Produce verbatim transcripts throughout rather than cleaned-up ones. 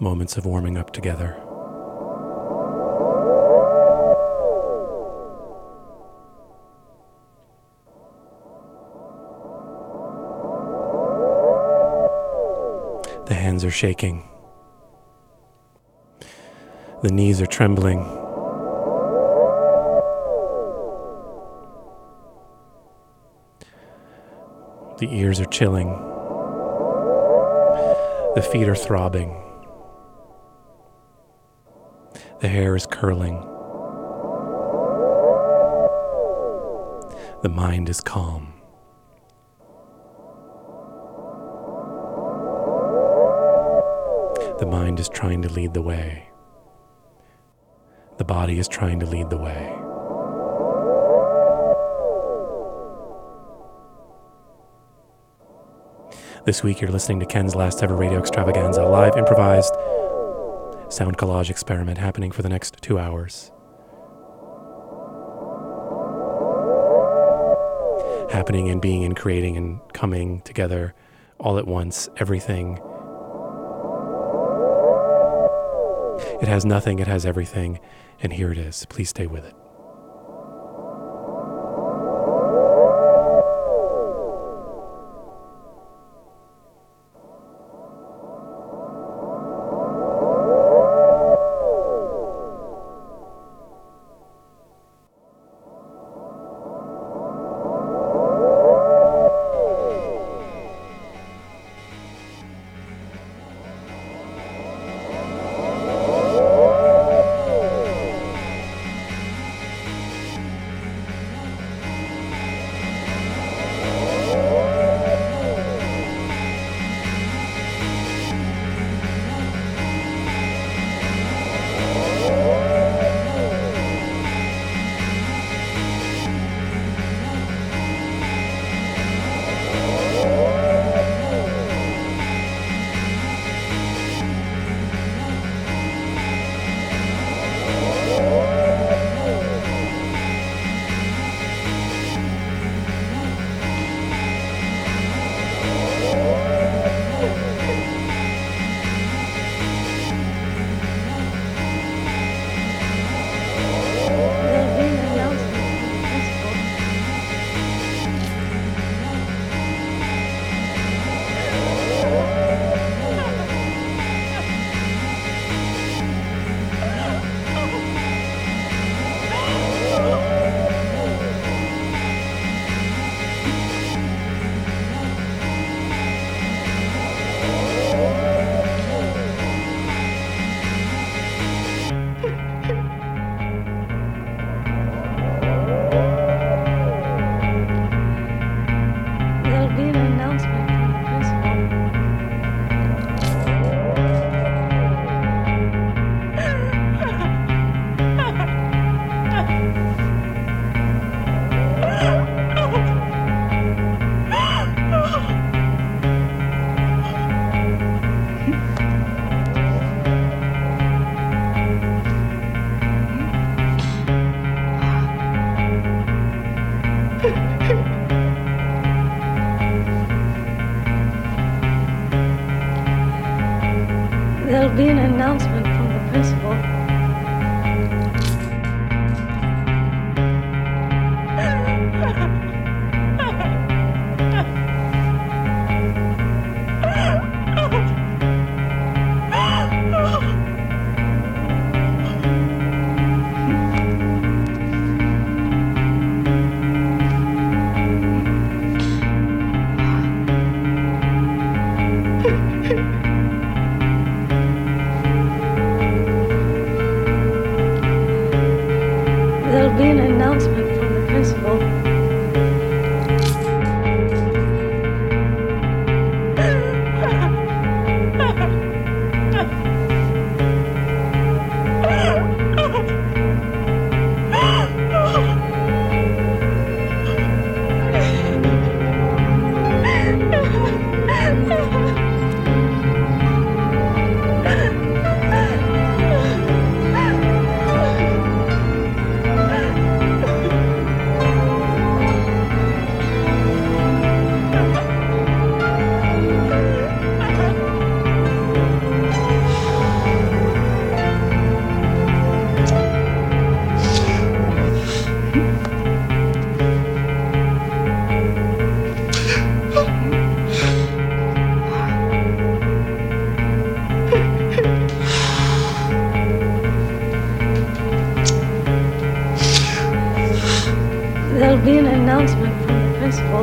moments of warming up together. The hands are shaking. The knees are trembling. The ears are chilling. The feet are throbbing. The hair is curling. The mind is calm. The mind is trying to lead the way. The body is trying to lead the way. This week you're listening to Ken's Last Ever Radio Extravaganza, a live improvised sound collage experiment happening for the next two hours. Happening and being and creating and coming together all at once, everything. It has nothing, it has everything, and here it is. Please stay with it. principal.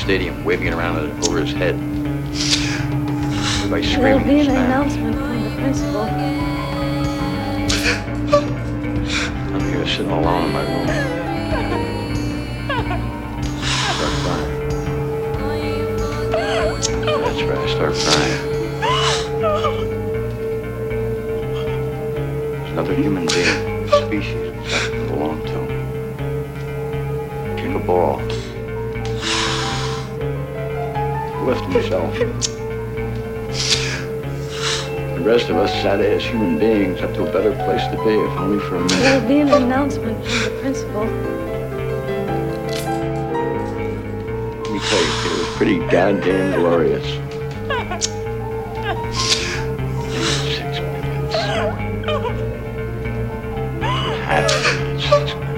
Stadium, waving around over his head. Everybody screaming. There'll be an announcement from the principal. I'm here sitting alone in my room. Start crying. That's right, I start crying. There's another human being, species, that I belong to. Kick a ball. Left himself. The rest of us sat as human beings up to a better place to be, if only for a minute. There'll be an announcement from the principal. Let me tell you, it was pretty goddamn glorious. Six minutes. Half a minute, six minutes.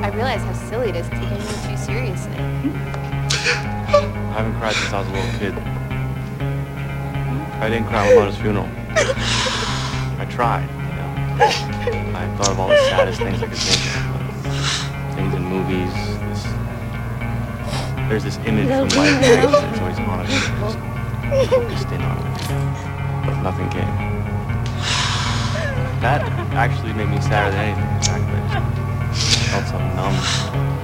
I realize how silly it is to take anything too seriously. I haven't cried since I was a little kid. I didn't cry at my mother's funeral. I tried, you know. I thought of all the saddest things I could think of. Things in movies. This, there's this image from life that's always on it. Just focused in on it. But nothing came. That actually made me sadder than anything. In fact, I just felt so numb.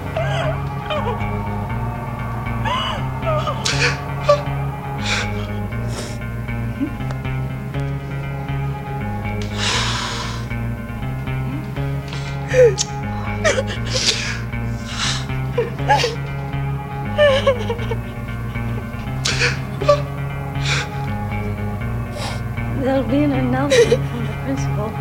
There'll be an announcement from the principal.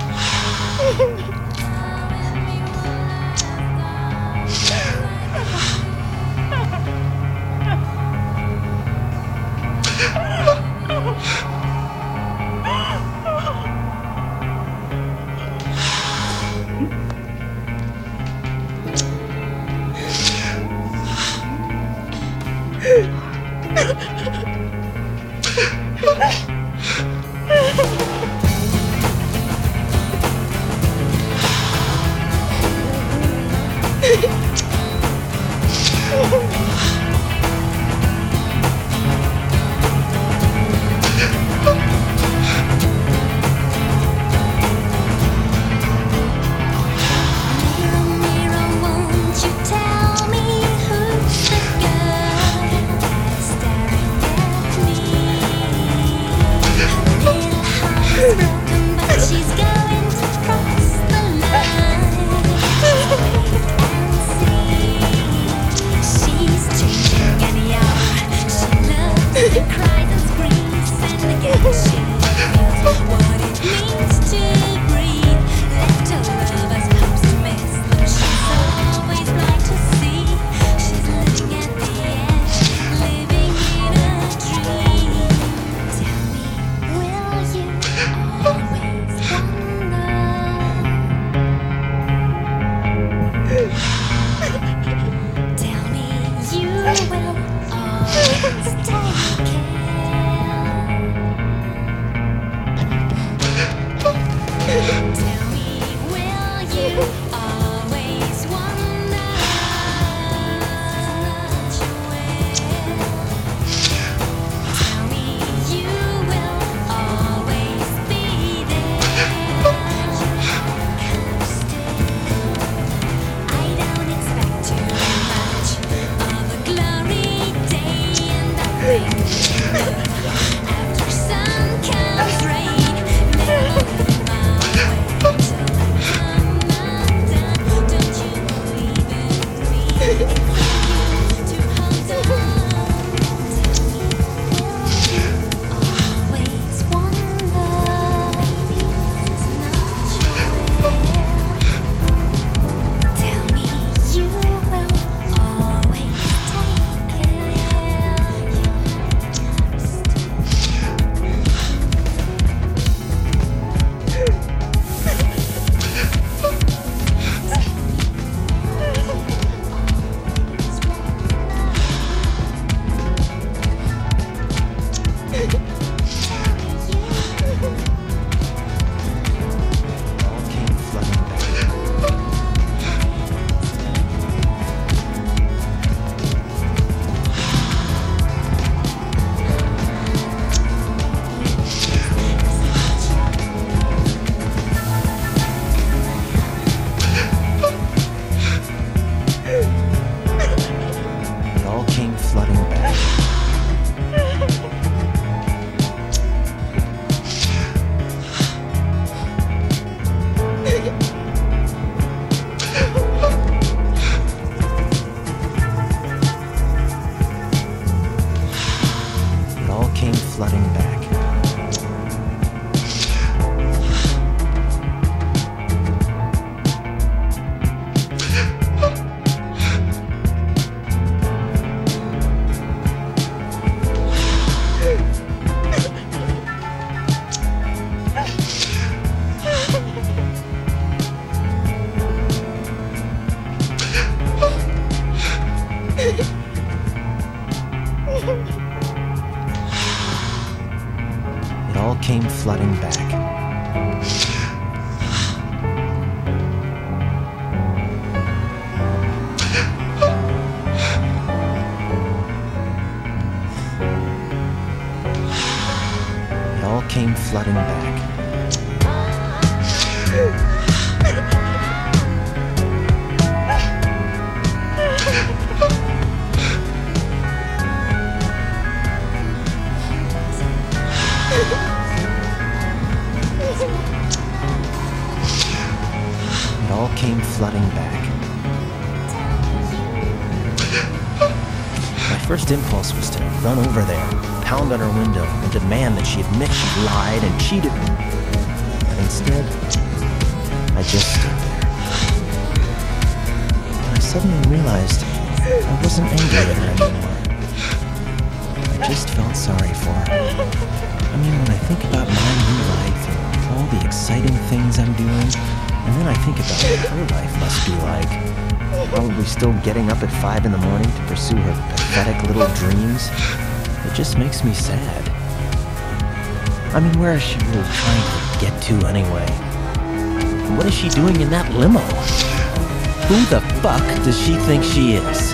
button back. It all came flooding back. My first impulse was to run over there, pound on her window, and demand that she admit she lied and cheated me. Instead, I just stood there. And I suddenly realized I wasn't angry at her anymore. I just felt sorry for her. I mean, when I think about my new life and all the exciting things I'm doing, and then I think about what her life must be like, probably still getting up at five in the morning to pursue her pathetic little dreams, it just makes me sad. I mean, where is she really trying to get to anyway? And what is she doing in that limo? Who the fuck does she think she is?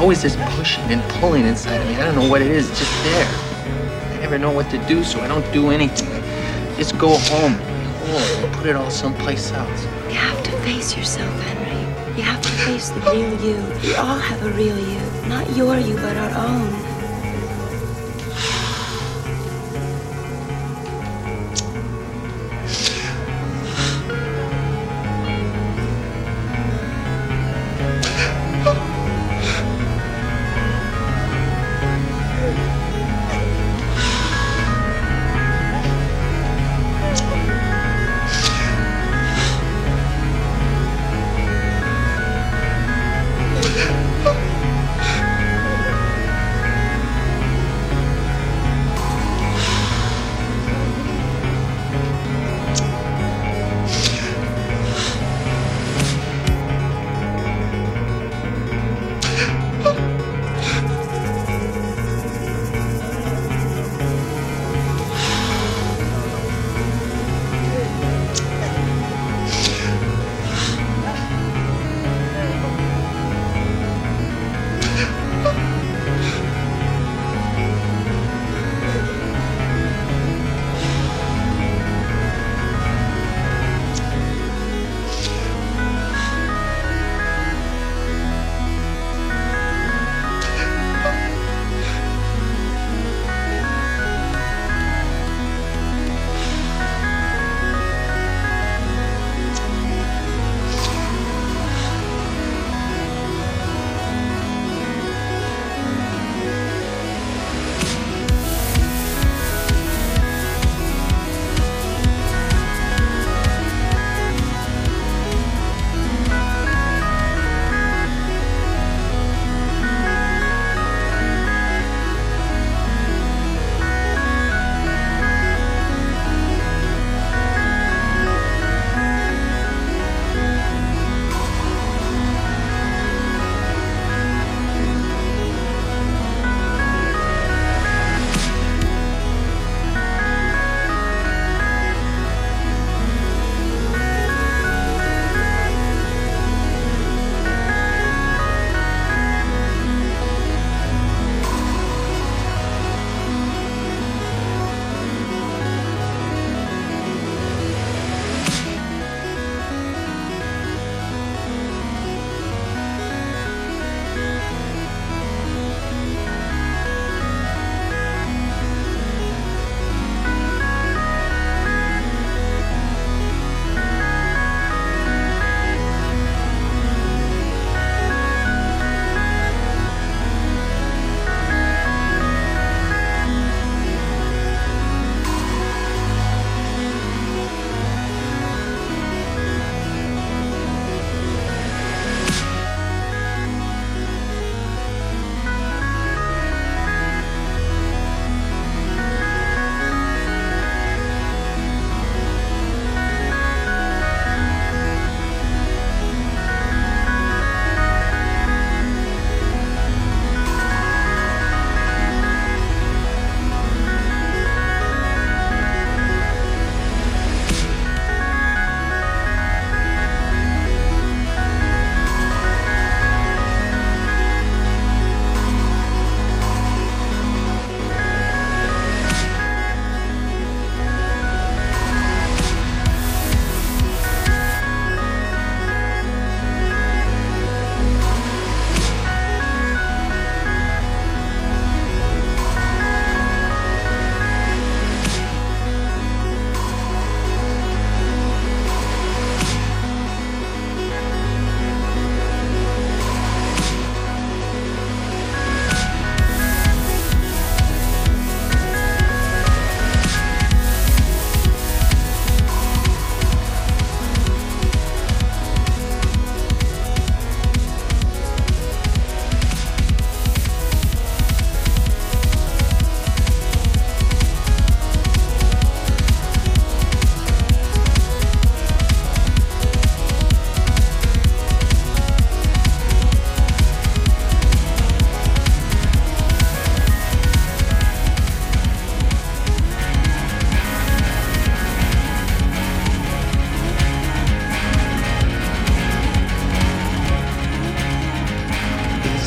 Always this pushing and pulling inside of me. I don't know what it is. It's just there. I never know what to do, so I don't do anything. I just go home and put it all someplace else. You have to face yourself, Henry. You have to face the real you. We all have a real you. Not your you, but our own.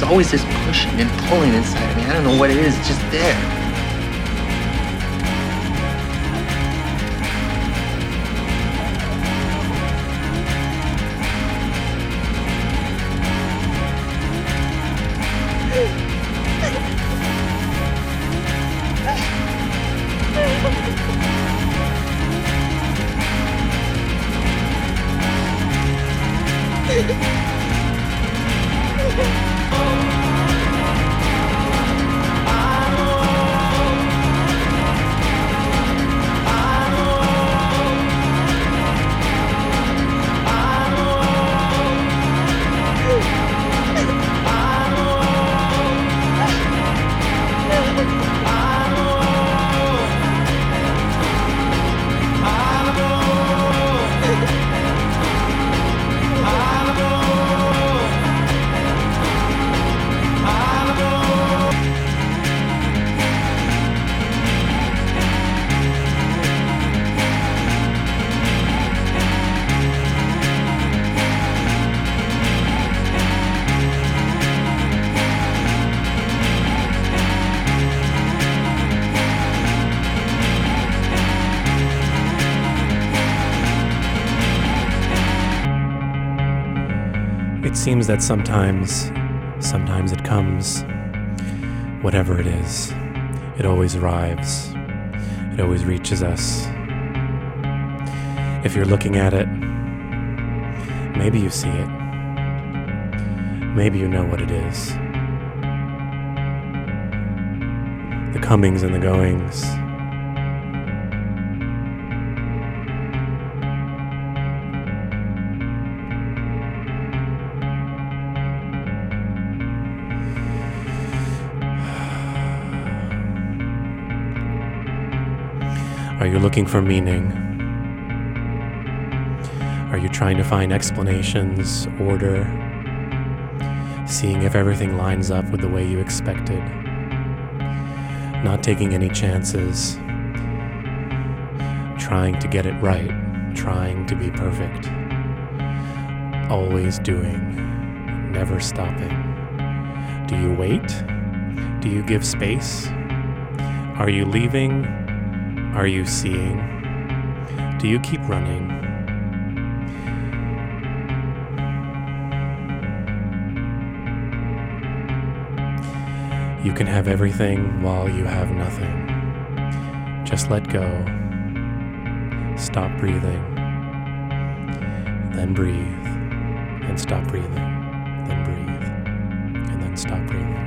There's always this pushing and pulling inside of me. I don't know what it is, it's just there. Seems that sometimes, sometimes it comes, whatever it is, it always arrives, it always reaches us. If you're looking at it, maybe you see it, maybe you know what it is. The comings and the goings. Are you looking for meaning? Are you trying to find explanations, order, seeing if everything lines up with the way you expected? Not taking any chances, trying to get it right, trying to be perfect, always doing, never stopping. Do you wait? Do you give space? Are you leaving? Are you seeing? Do you keep running? You can have everything while you have nothing. Just let go. Stop breathing. Then breathe. And stop breathing. Then breathe. And then stop breathing.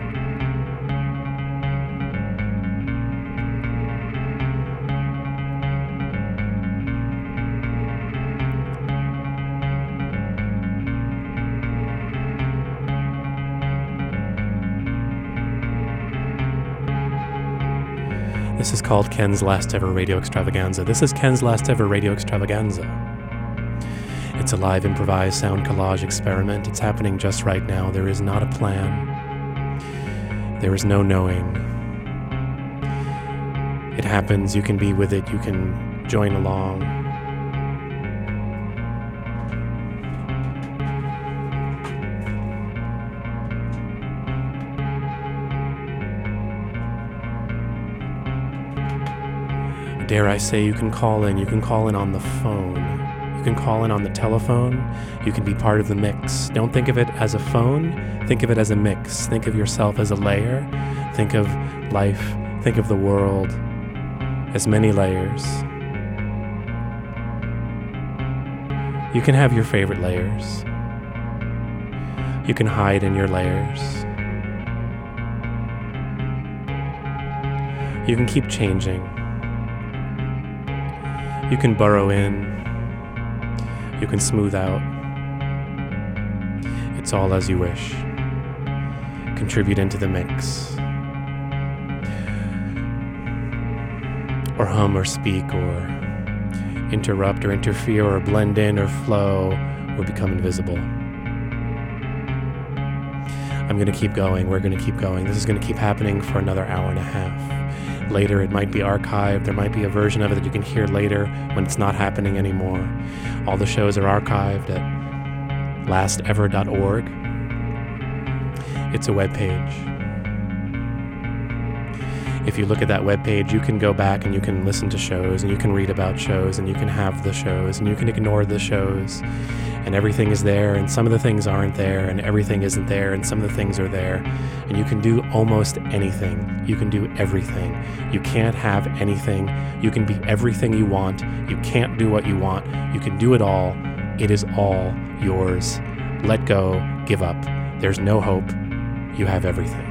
This is called Ken's Last Ever Radio Extravaganza. This is Ken's Last Ever Radio Extravaganza. It's a live improvised sound collage experiment. It's happening just right now. There is not a plan. There is no knowing. It happens. You can be with it. You can join along. Dare I say, you can call in. You can call in on the phone. You can call in on the telephone. You can be part of the mix. Don't think of it as a phone. Think of it as a mix. Think of yourself as a layer. Think of life. Think of the world as many layers. You can have your favorite layers. You can hide in your layers. You can keep changing. You can burrow in, you can smooth out, it's all as you wish. Contribute into the mix, or hum or speak or interrupt or interfere or blend in or flow or become invisible. I'm going to keep going, we're going to keep going, this is going to keep happening for another hour and a half. Later, it might be archived. There might be a version of it that you can hear later when it's not happening anymore. All the shows are archived at last ever dot org. It's a web page. If you look at that web page, you can go back and you can listen to shows, and you can read about shows, and you can have the shows, and you can ignore the shows, and everything is there, and some of the things aren't there, and everything isn't there, and some of the things are there, and you can do almost anything. You can do everything. You can't have anything. You can be everything you want. You can't do what you want. You can do it all. It is all yours. Let go. Give up. There's no hope. You have everything.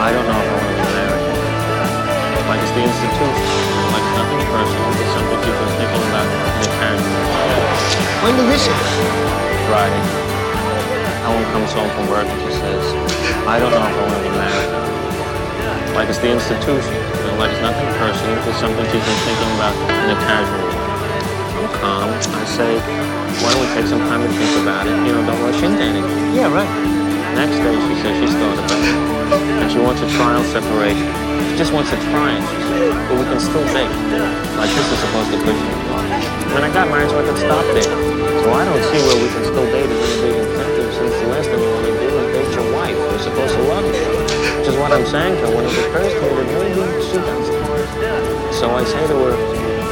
I don't know if I want to be an American. Like, it's the institution. Like, nothing personal, just simple people thinking about their parents. When do this happen? Friday. Helen comes home from work and she says, I don't know if I want to be an American. Like, it's the institution. You know, like, it's nothing personal, just something people thinking about in a casual way. I'm calm. I say, why don't we take some time to think about it? You know, don't rush into anything. Yeah, right. Next day, she says she's thought about it. And she wants a trial separation. She just wants to try it, she says. But we can still date. Like, this is supposed to push you. When I got married, so I could stop dating. So I don't see where we can still date as a big incentive, since the last thing you want to do is date your wife. We're supposed to love you. Which is what I'm saying to her. When it occurs to her, she doesn't. So I say to her,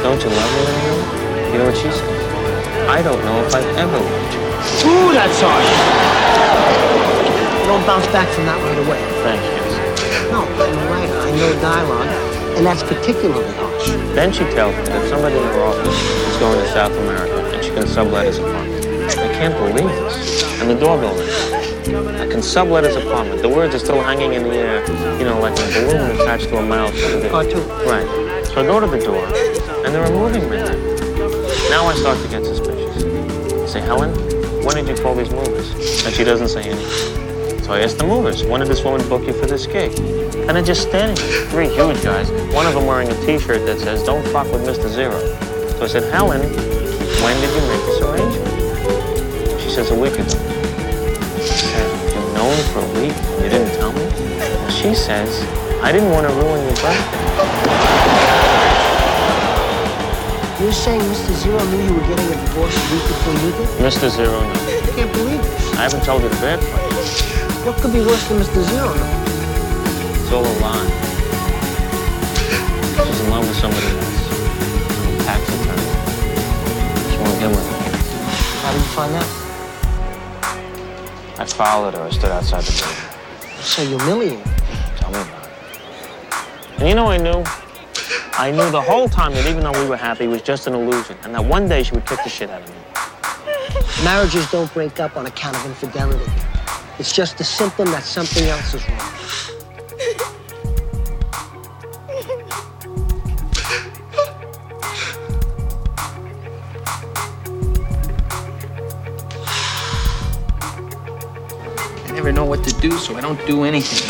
don't you love me anymore? You know what she says? I don't know if I've ever loved you. Ooh, that's hard. You don't bounce back from that right away. Thank you. No, you're right. I know dialogue, and that's particularly harsh. Then she tells me that somebody in her office is going to South America, and she can sublet his apartment. I can't believe this. And the doorbell rings. I can sublet his apartment. The words are still hanging in the air, you know, like a balloon attached to a milestone. Or two. Right. So I go to the door, and they're moving me. Now I start to get suspicious. I say, Helen, when did you call these movers? And she doesn't say anything. So I ask the movers, when did this woman book you for this gig? And they're just standing there, three huge guys, one of them wearing a T-shirt that says, don't fuck with Mister Zero. So I said, Helen, when did you make this arrangement? She says, a week ago. Known for a week, you didn't tell me? She says, I didn't want to ruin your birthday. You're saying Mister Zero knew you were getting a divorce a week before you did? Mister Zero, no. I can't believe this. I haven't told you the bad part. What could be worse than Mister Zero? It's all a lie. She's in love with somebody else. I'm a tax attorney. She won't get with me. How did you find out? I followed her. I stood outside the building. So humiliating. Tell me about it. And you know I knew? I knew the whole time that even though we were happy, it was just an illusion, and that one day she would kick the shit out of me. Marriages don't break up on account of infidelity. It's just a symptom that something else is wrong. I never know what to do, so I don't do anything.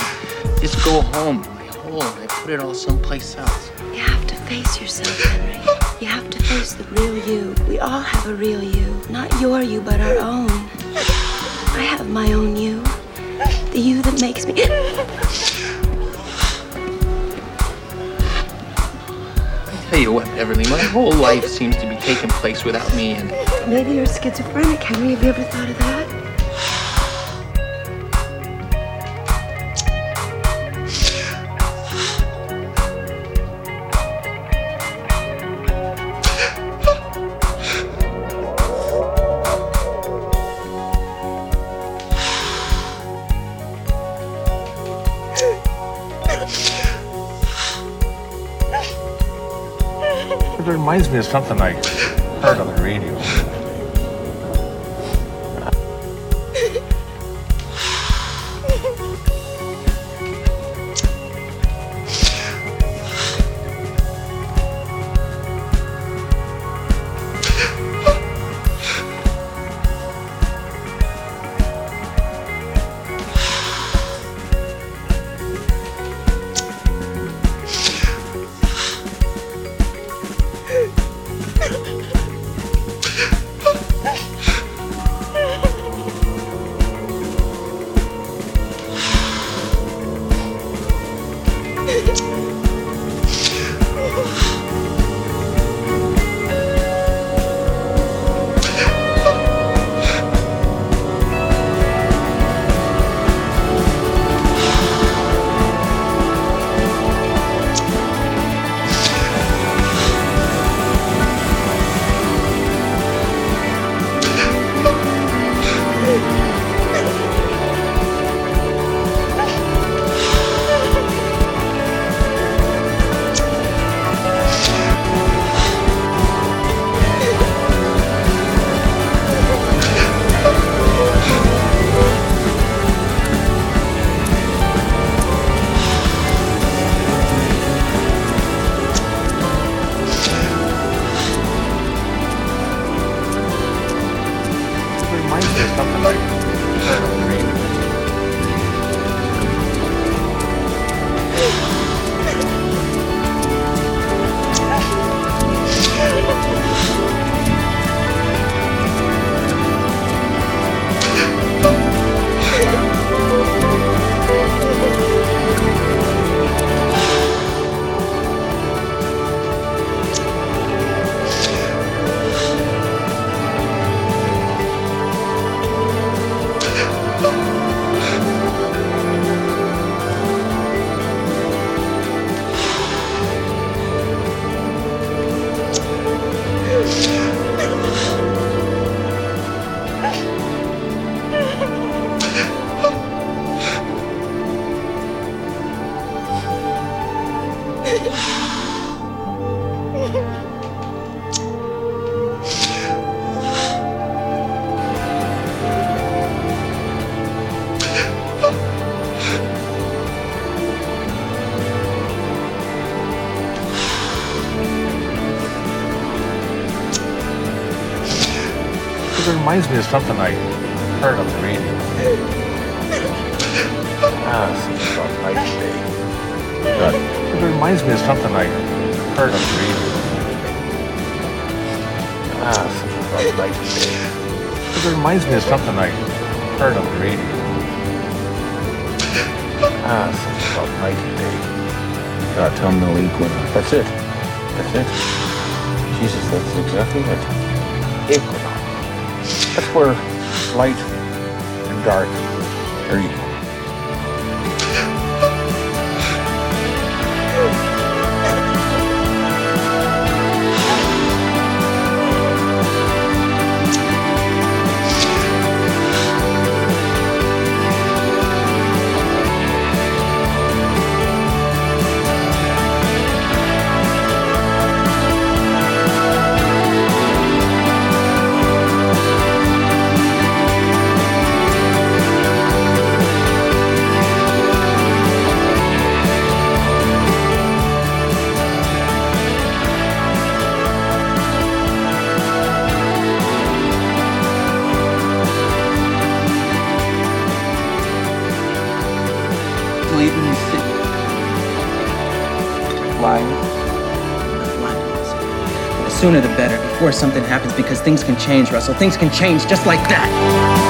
I just go home, I hold, I put it all someplace else. You have to face yourself, Henry. You have to face the real you. We all have a real you. Not your you, but our own. I have my own you. The you that makes me... I tell you what, Beverly, my whole life seems to be taking place without me and... Maybe you're schizophrenic, Henry. Have you ever thought of that? Reminds me of something I heard on the radio. because it reminds me of something I heard on the radio. Ah, it reminds me of something I heard on the radio. Ah, it reminds me of something I heard on the radio. Ah, about night and day. God, terminal Equinox. That's it. That's it. Jesus, that's exactly it. Equinox. That's where light and dark are equal. The sooner the better, before something happens, because things can change, Russell. Things can change just like that.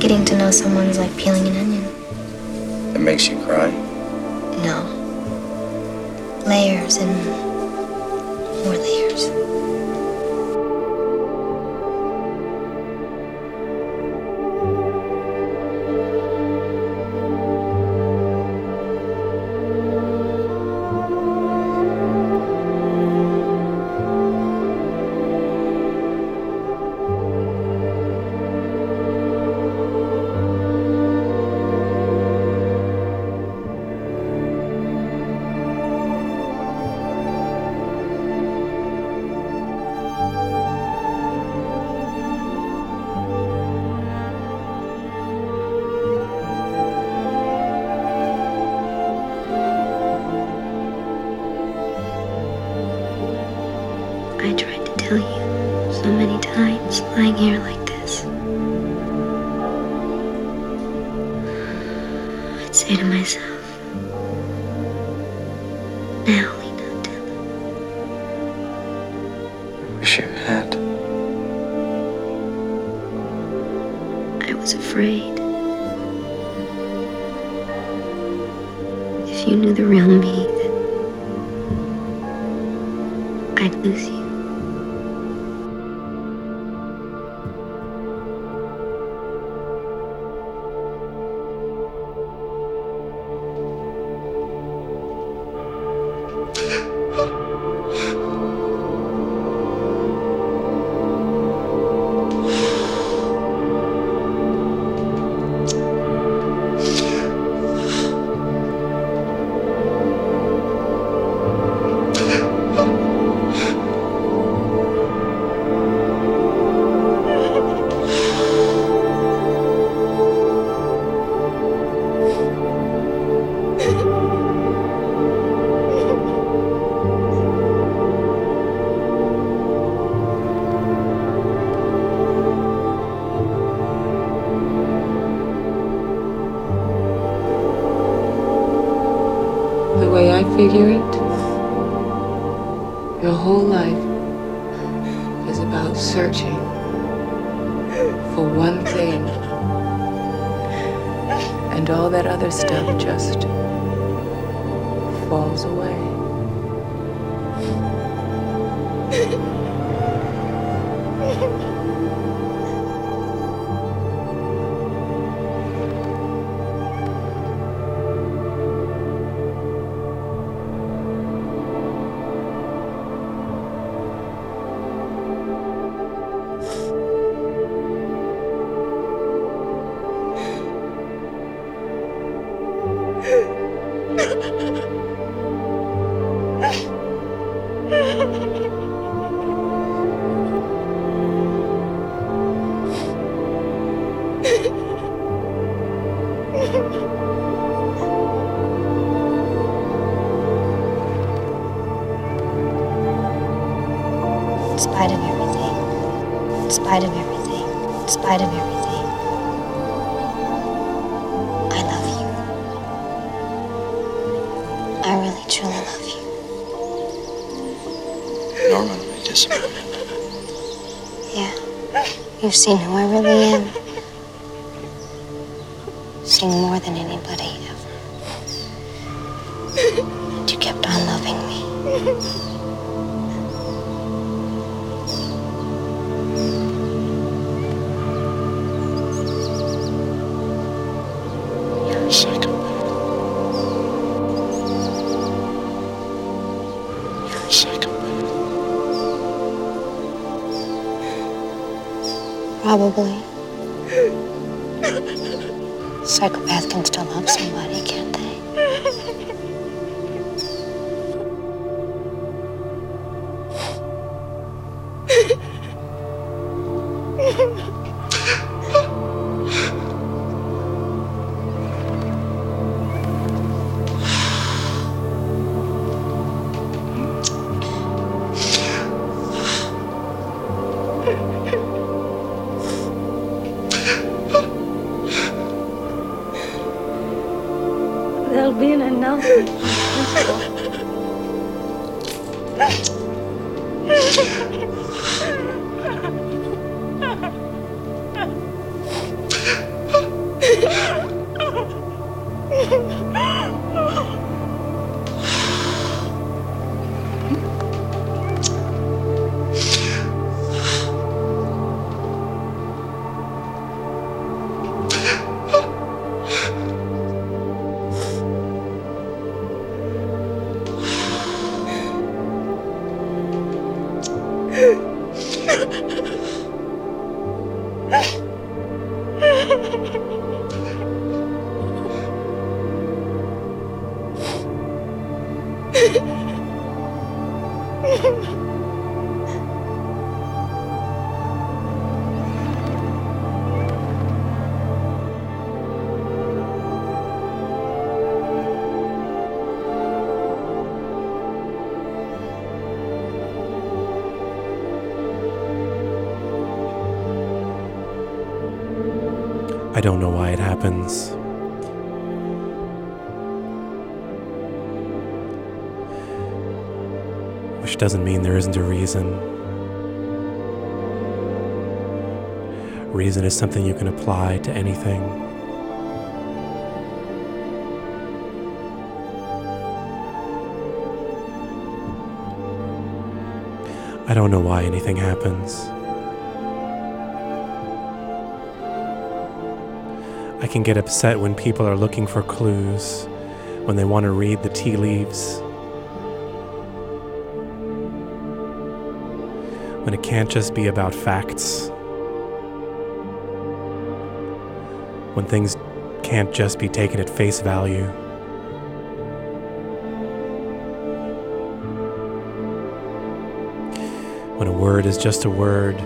Getting to know someone's like peeling an onion. It makes you cry? No. Layers and more layers. the way I figure it, your whole life is about searching for one thing, and all that other stuff just falls away. You've seen who I really am. Seen more than anybody ever. And you kept on loving me. You're a psychopath. You're a psychopath. Probably. Psychopath can still love somebody, can't they? I don't know why it happens. Which doesn't mean there isn't a reason. Reason is something you can apply to anything. I don't know why anything happens. I can get upset when people are looking for clues, when they want to read the tea leaves, when it can't just be about facts, when things can't just be taken at face value. When a word is just a word,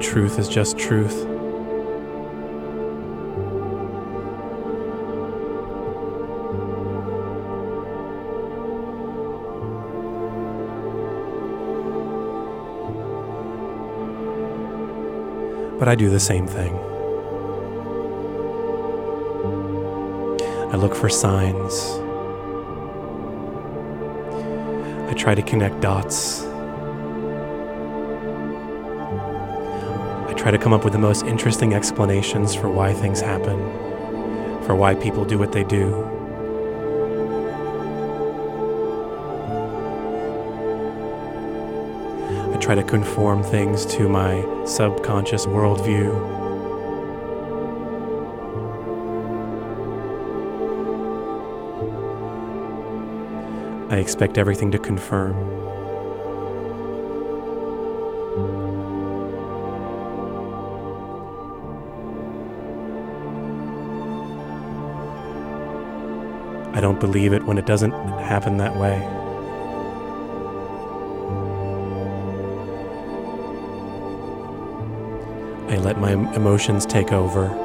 truth is just truth. But I do the same thing. I look for signs. I try to connect dots. I try to come up with the most interesting explanations for why things happen, for why people do what they do. I try to conform things to my subconscious worldview. I expect everything to confirm. I don't believe it when it doesn't happen that way. I let my emotions take over.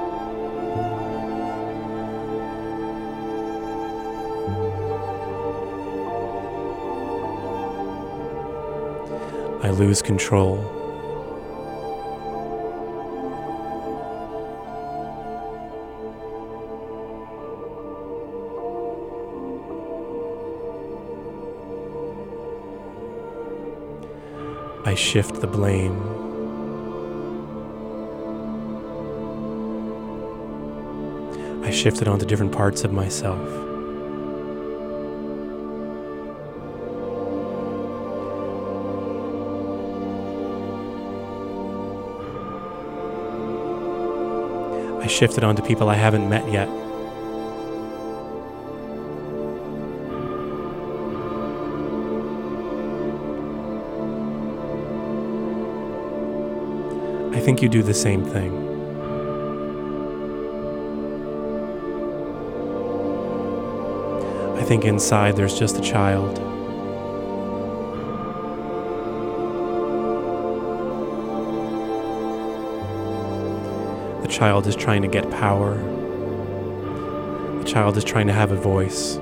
I lose control. I shift the blame. I shift it onto different parts of myself. I shifted onto people I haven't met yet. I think you do the same thing. I think inside there's just a child. The child is trying to get power. The child is trying to have a voice.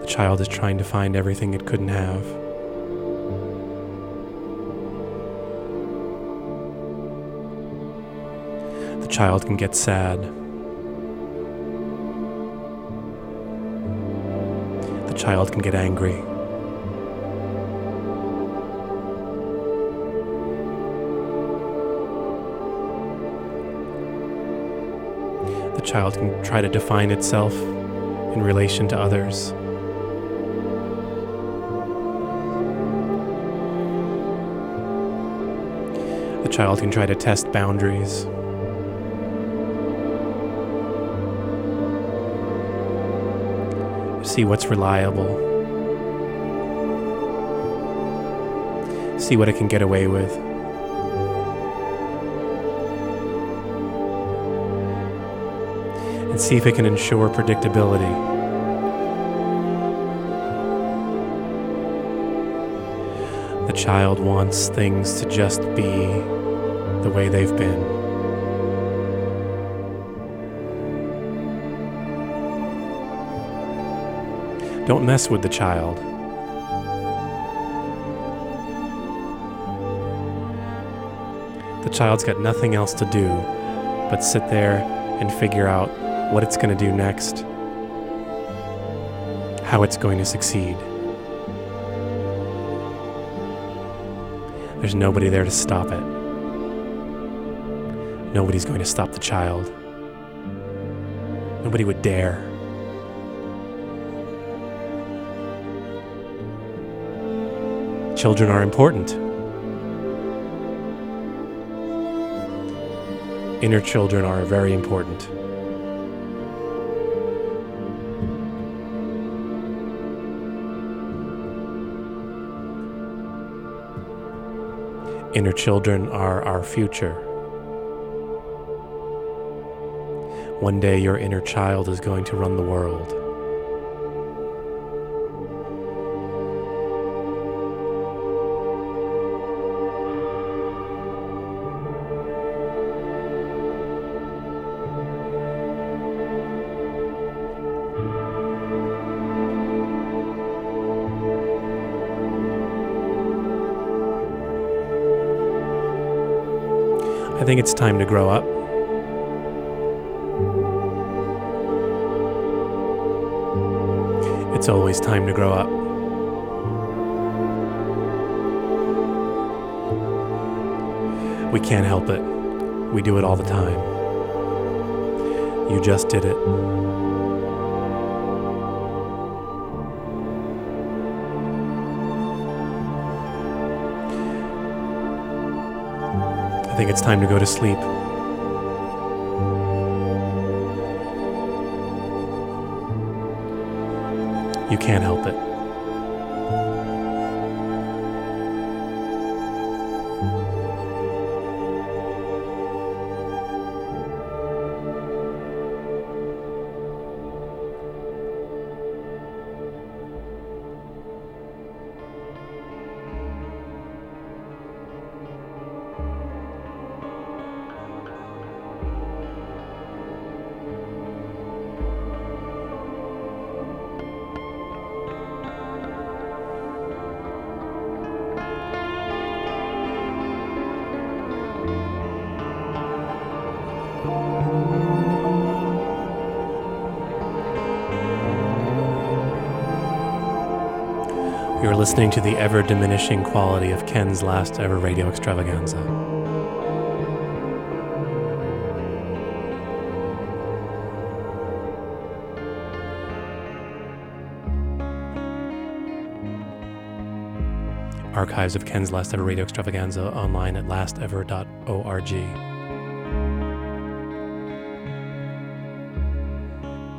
The child is trying to find everything it couldn't have. The child can get sad. The child can get angry. The child can try to define itself in relation to others. The child can try to test boundaries. See what's reliable. See what it can get away with. See if it can ensure predictability. The child wants things to just be the way they've been. Don't mess with the child. The child's got nothing else to do but sit there and figure out what it's going to do next, how it's going to succeed. There's nobody there to stop it. Nobody's going to stop the child. Nobody would dare. Children are important. Inner children are very important. Inner children are our future. One day your inner child is going to run the world. I think it's time to grow up. It's always time to grow up. We can't help it. We do it all the time. You just did it. I think it's time to go to sleep. You can't help it. You're listening to the ever-diminishing quality of Ken's Last Ever Radio Extravaganza. Archives of Ken's Last Ever Radio Extravaganza online at last ever dot org.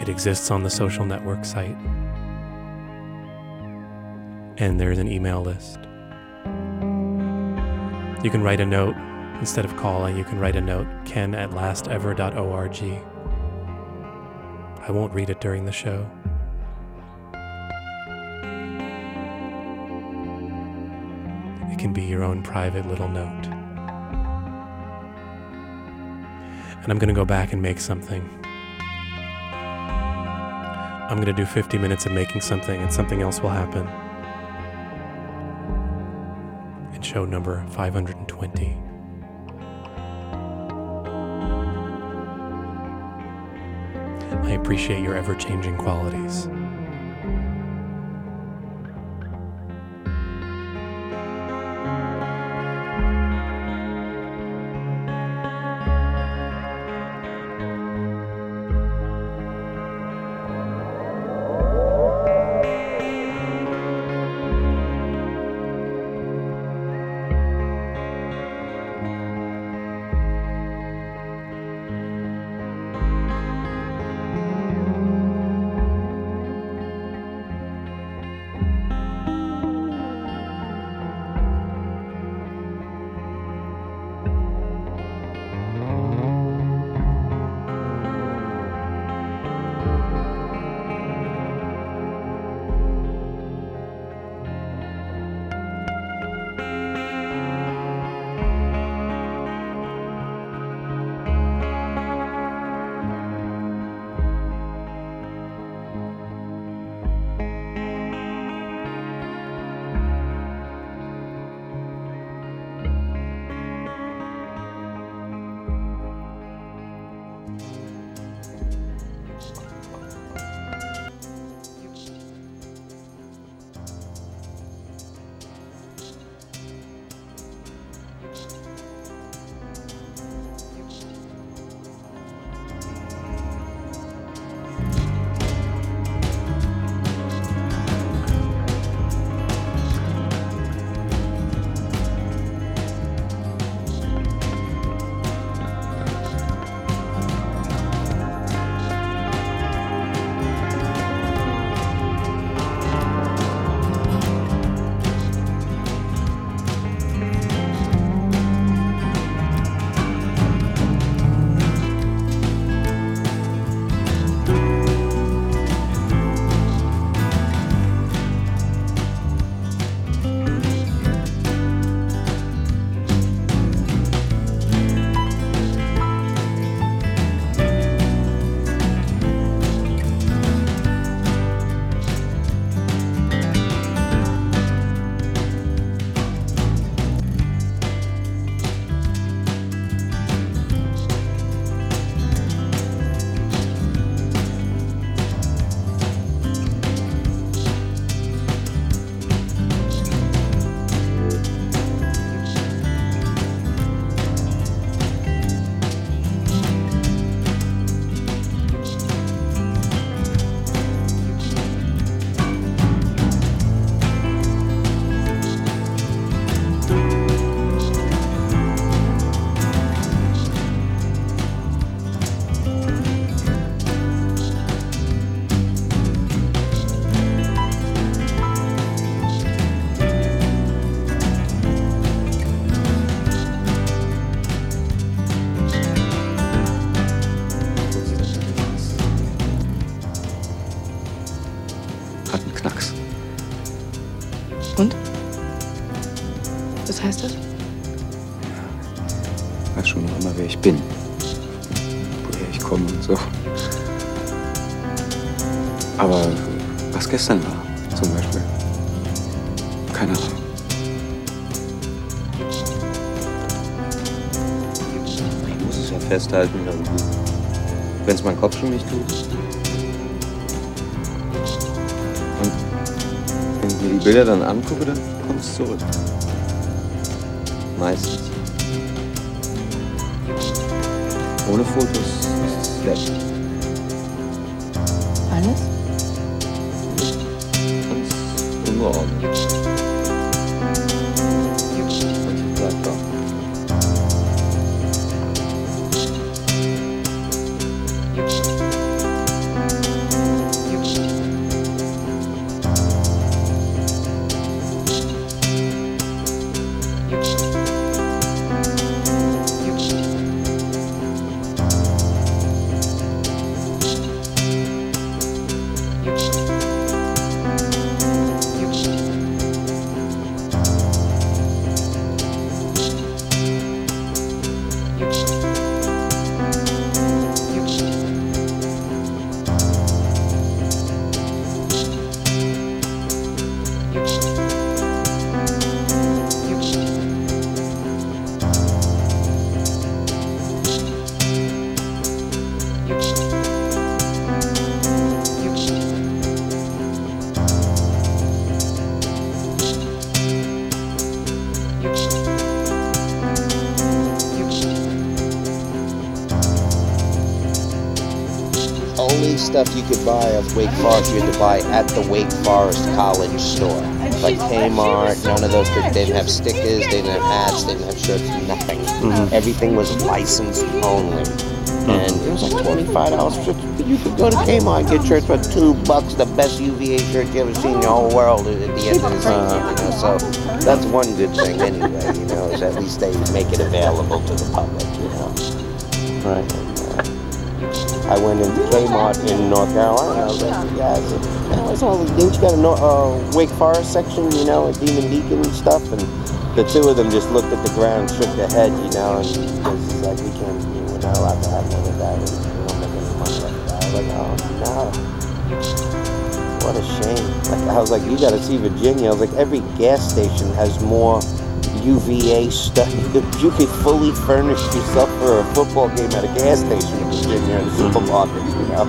It exists on the social network site. And there's an email list. You can write a note. Instead of calling, you can write a note, ken at lastever dot org. I won't read it during the show. It can be your own private little note. And I'm going to go back and make something. I'm going to do fifty minutes of making something, and something else will happen. Show number five hundred twenty. I appreciate your ever-changing qualities. weiß schon noch immer, wer ich bin, woher ich komme und so. Aber was gestern war, zum Beispiel, keine Ahnung. Ich muss es ja festhalten, wenn es mein Kopf schon nicht tut. Und wenn ich die Bilder dann angucke, dann kommt es zurück. Meistens. Ohne Fotos ist es schlecht. Alles? Ganz ungeordnet. Und bleibt da. Stuff you could buy off Wake Forest, you had to buy at the Wake Forest College store. Like Kmart, none of those, they didn't have stickers, they didn't have hats, they didn't have shirts, nothing. Mm-hmm. Everything was licensed only. Mm-hmm. And it was like twenty-five dollars. You could go to Kmart, get shirts for two bucks, the best U V A shirt you ever seen in the whole world at the end of the summer. You know? So that's one good thing anyway, you know, is at least they make it available to the public, you know. Right. I went into Kmart in North Carolina. I was like, yeah, it's all these things. You got a North, uh, Wake Forest section, you know, at Demon Deacon and stuff. And the two of them just looked at the ground, shook their head, you know, and it's like, we can't, we're not allowed to have none of that. We don't make any money like that. I was like, oh, no. What a shame. Like, I was like, you got to see Virginia. I was like, every gas station has more U V A stuff. You could fully furnish yourself for a football game at a gas station in Virginia in the supermarket, you know.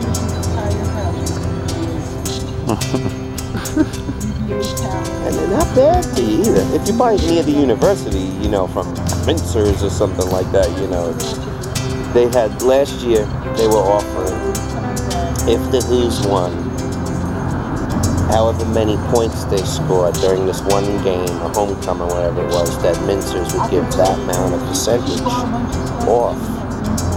And they're not bad to you either. If you buy it near the university, you know, from Mincers or something like that, you know, it's, they had last year they were offering if the Hoos won, however many points they scored during this one game, a homecoming, whatever it was, that Mincers would give that amount of percentage off.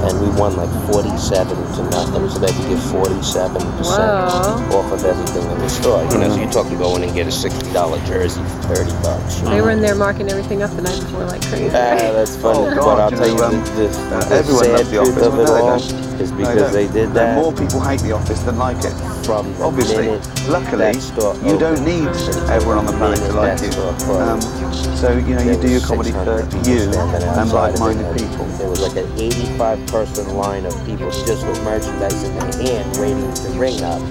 And we won like forty-seven to nothing, so they could give forty-seven percent Whoa. Off of everything in the store. You mm-hmm. know, so you're talking going and get a sixty dollars jersey for thirty bucks. They know? Were in there marking everything up the night before like crazy. Ah, that's funny. Oh, God, but I'll tell you, um, the, the, uh, the sad the truth of it no, all is because they did that. And more people hate the office than like it. From obviously, luckily, you don't need everyone on the planet to like you. Um, so, you know, you do your comedy for you and like-minded people. There was like an eighty-five person line of people just with merchandise in their hand waiting to ring up.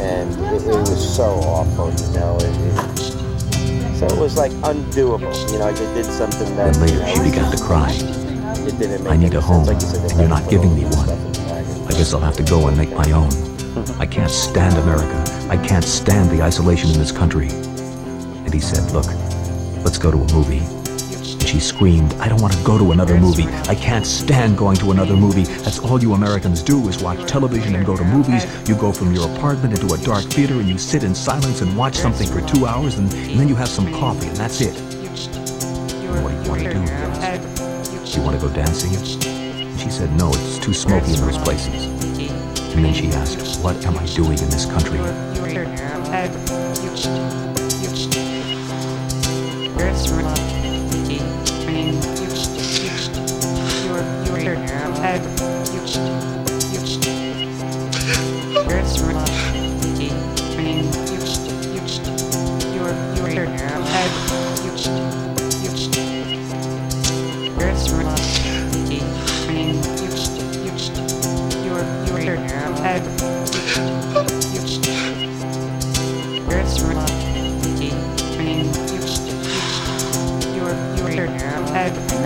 And it, it was so awful, you know. It, it, so it was like undoable. You know, I just did something that... Then later she began to cry. It didn't make I need a home, like you said, and you're not giving me one. I guess I'll have to go and make my own. I can't stand America. I can't stand the isolation in this country. And he said, look, let's go to a movie. And she screamed, I don't want to go to another movie. I can't stand going to another movie. That's all you Americans do is watch television and go to movies. You go from your apartment into a dark theater and you sit in silence and watch something for two hours and, and then you have some coffee and that's it. And what do you want to do? He asked. Do you want to go dancing? And she said, no, it's too smoky in those places. And then she asked, what am I doing in this country?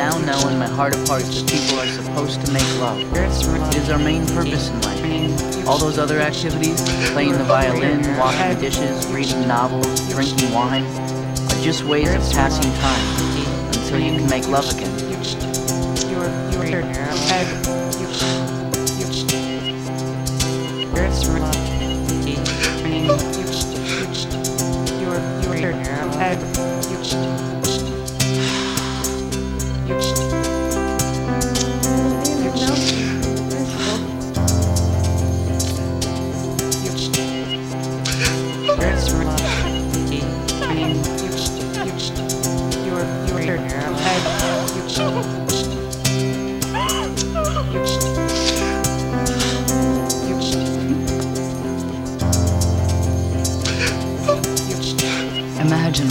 now know in my heart of hearts that people are supposed to make love. It is our main purpose in life. All those other activities, playing the violin, washing the dishes, reading novels, drinking wine, are just ways of passing time until you can make love again.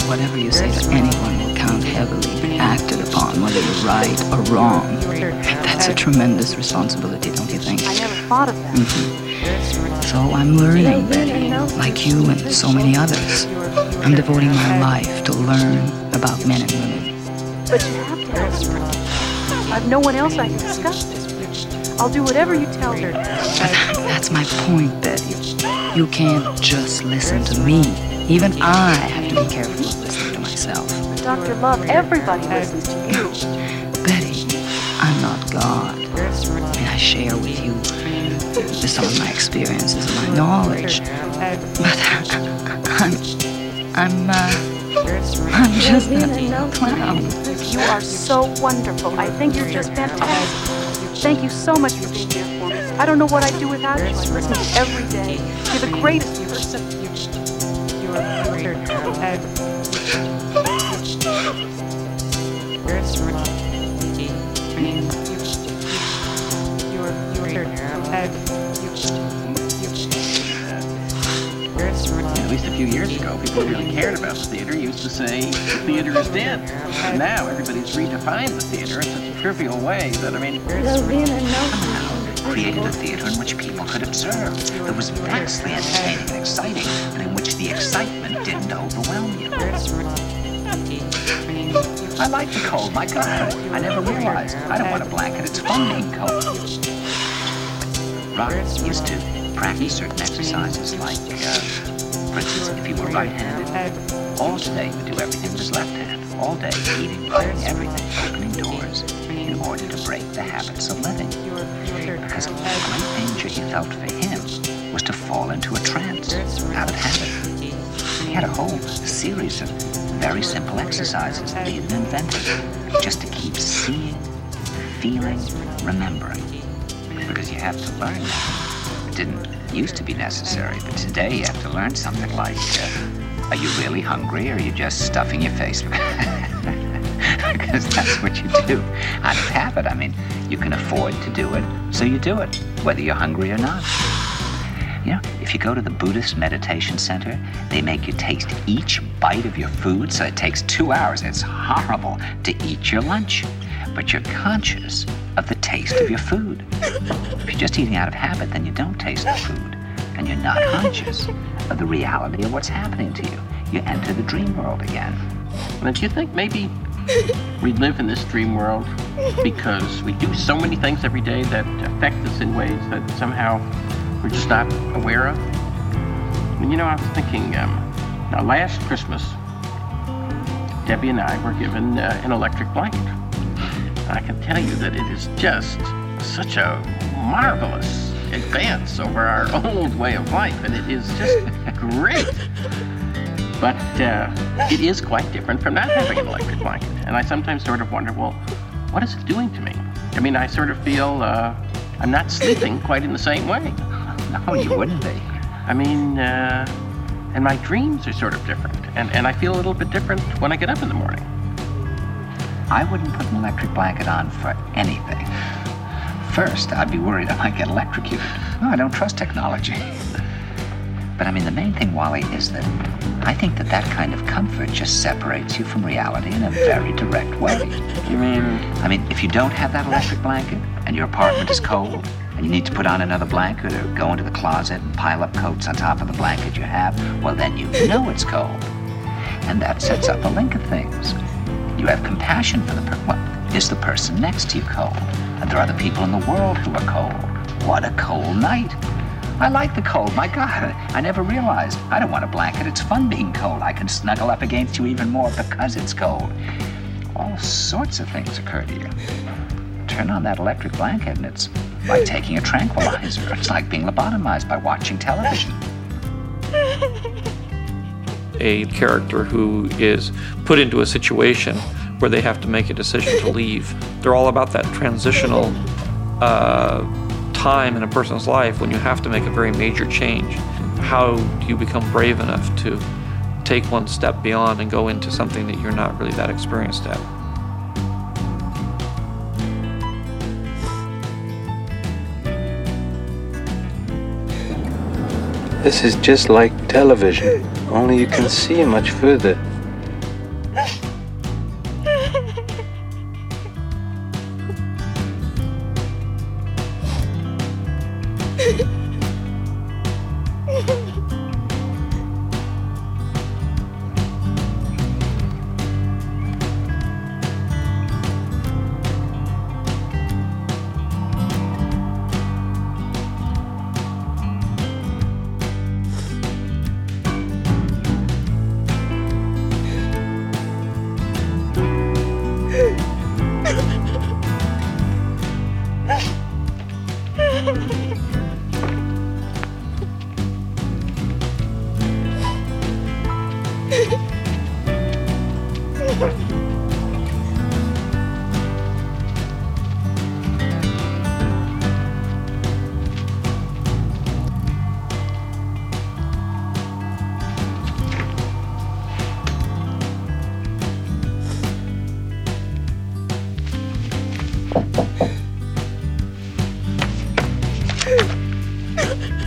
Whatever you say to anyone will count heavily, acted upon, whether you're right or wrong. That's a tremendous responsibility, don't you think? I never thought of that. Mm-hmm. So I'm learning, Betty, like you and so many others. I'm devoting my life to learn about men and women. But you have to ask me. I have no one else I can discuss this with. I'll do whatever you tell her. That's my point, Betty. You can't just listen to me. Even I have to be careful not listening to myself. But Doctor Love, everybody listens to you. Betty, I'm not God. I mean, I share with you some of my experiences and my knowledge. But I'm, I'm, uh, I'm just a clown. You are so wonderful. I think you're just fantastic. Thank you so much for being here for me. I don't know what I'd do without you. I listen to you every day. You're the greatest person. At least a few years ago, people who really cared about the theater used to say, the theater is dead. And now everybody's redefined the theater in such a trivial way that, I mean, somehow created a theater in which people could observe, that was vastly entertaining and exciting, and in which the excitement didn't overwhelm you. I like the cold, my God. I never realized. I don't want a blanket. It's fun being cold. Robert used to practice certain exercises like, uh, for instance, if he were right-handed, all day he would do everything with his left hand. All day, eating, writing, everything, opening doors, in order to break the habits of living. Because the great danger he felt for him was to fall into a trance, out of habit. He had a whole series of very simple exercises that he had invented just to keep seeing, feeling, remembering. Because you have to learn that. It didn't used to be necessary, but today you have to learn something like, uh, are you really hungry or are you just stuffing your face? Because that's what you do out of habit. I mean, you can afford to do it, so you do it, whether you're hungry or not. You know, if you go to the Buddhist meditation center, they make you taste each bite of your food, so it takes two hours. It's horrible to eat your lunch, but you're conscious of the taste of your food. If you're just eating out of habit, then you don't taste the food, and you're not conscious of the reality of what's happening to you. You enter the dream world again. And do you think maybe we live in this dream world because we do so many things every day that affect us in ways that somehow we're just not aware of? And you know, I was thinking, um, now last Christmas, Debbie and I were given uh, an electric blanket. I can tell you that it is just such a marvelous advance over our old way of life, and it is just great. But uh, it is quite different from not having an electric blanket. And I sometimes sort of wonder, well, what is it doing to me? I mean, I sort of feel uh, I'm not sleeping quite in the same way. No, you wouldn't be. I mean, uh, and my dreams are sort of different, and, and I feel a little bit different when I get up in the morning. I wouldn't put an electric blanket on for anything. First, I'd be worried I might get electrocuted. No, I don't trust technology. But I mean, the main thing, Wally, is that I think that that kind of comfort just separates you from reality in a very direct way. You mean? I mean, if you don't have that electric blanket and your apartment is cold and you need to put on another blanket or go into the closet and pile up coats on top of the blanket you have, well, then you know it's cold. And that sets up a link of things. You have compassion for the person. Well, Is the person next to you cold? Are there other people in the world who are cold? What a cold night. I like the cold. My God, I never realized. I don't want a blanket. It's fun being cold. I can snuggle up against you even more because it's cold. All sorts of things occur to you. Turn on that electric blanket and it's like taking a tranquilizer. It's like being lobotomized by watching television. A character who is put into a situation where they have to make a decision to leave. They're all about that transitional uh, time in a person's life when you have to make a very major change. How do you become brave enough to take one step beyond and go into something that you're not really that experienced at? This is just like television, only you can see much further.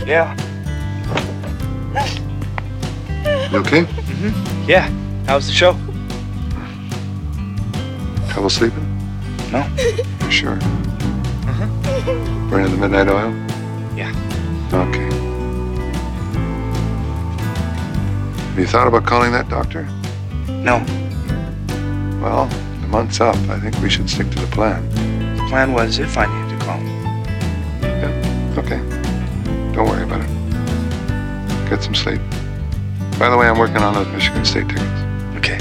Yeah. You okay? Mm-hmm. Yeah. How was the show? Trouble sleeping? No. You sure? Mm-hmm. Burning the midnight oil? Yeah. Okay. Have you thought about calling that doctor? No. Well, the month's up. I think we should stick to the plan. The plan was if I needed to call him. Yeah. Okay. Don't worry about it. Get some sleep. By the way, I'm working on those Michigan State tickets. Okay.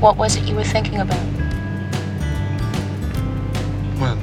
What was it you were thinking about? What?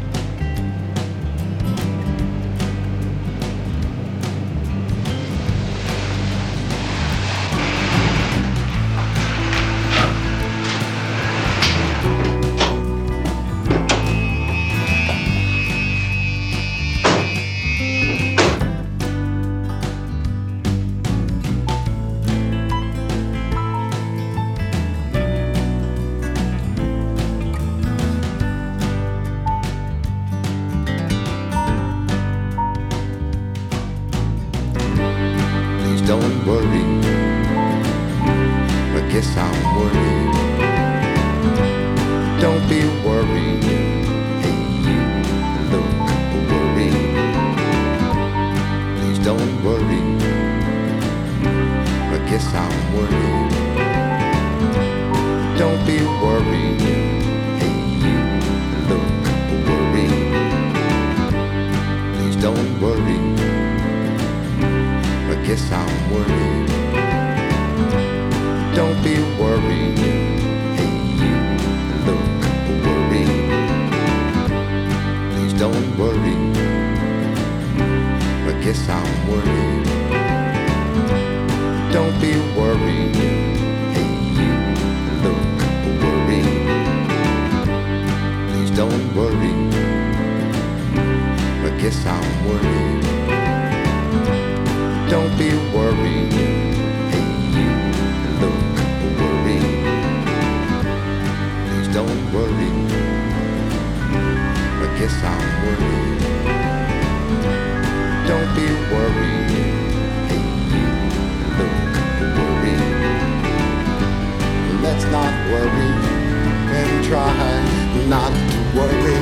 Not to worry.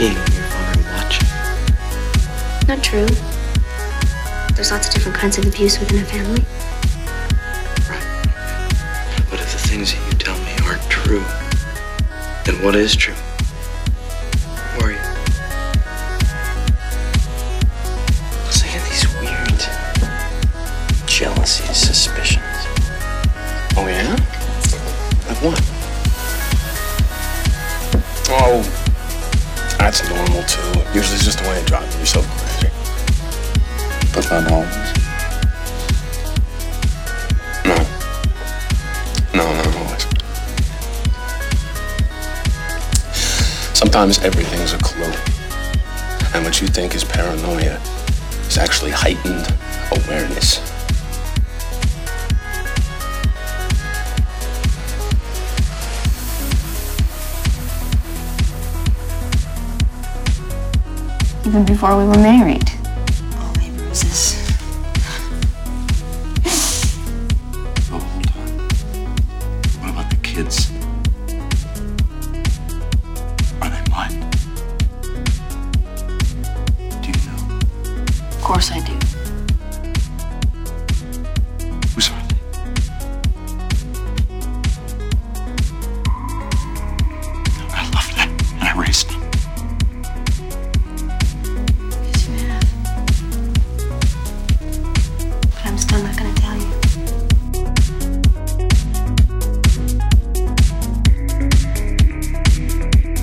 reading or your phone or watching. Not true. There's lots of different kinds of abuse within a family. Right. But if the things that you tell me aren't true, then what is true? Who are you? Plus I get these weird jealousies, suspicions. Oh yeah? Like what? Oh, that's normal too. Usually it's just the way it drives you so crazy. But not always. No. No, not always. Sometimes everything's a clue. And what you think is paranoia is actually heightened awareness. Even before we were married. All my bruises. Oh, hold on. What about the kids? Are they mine? Do you know? Of course I do. Whose are they? I loved them and I raised them.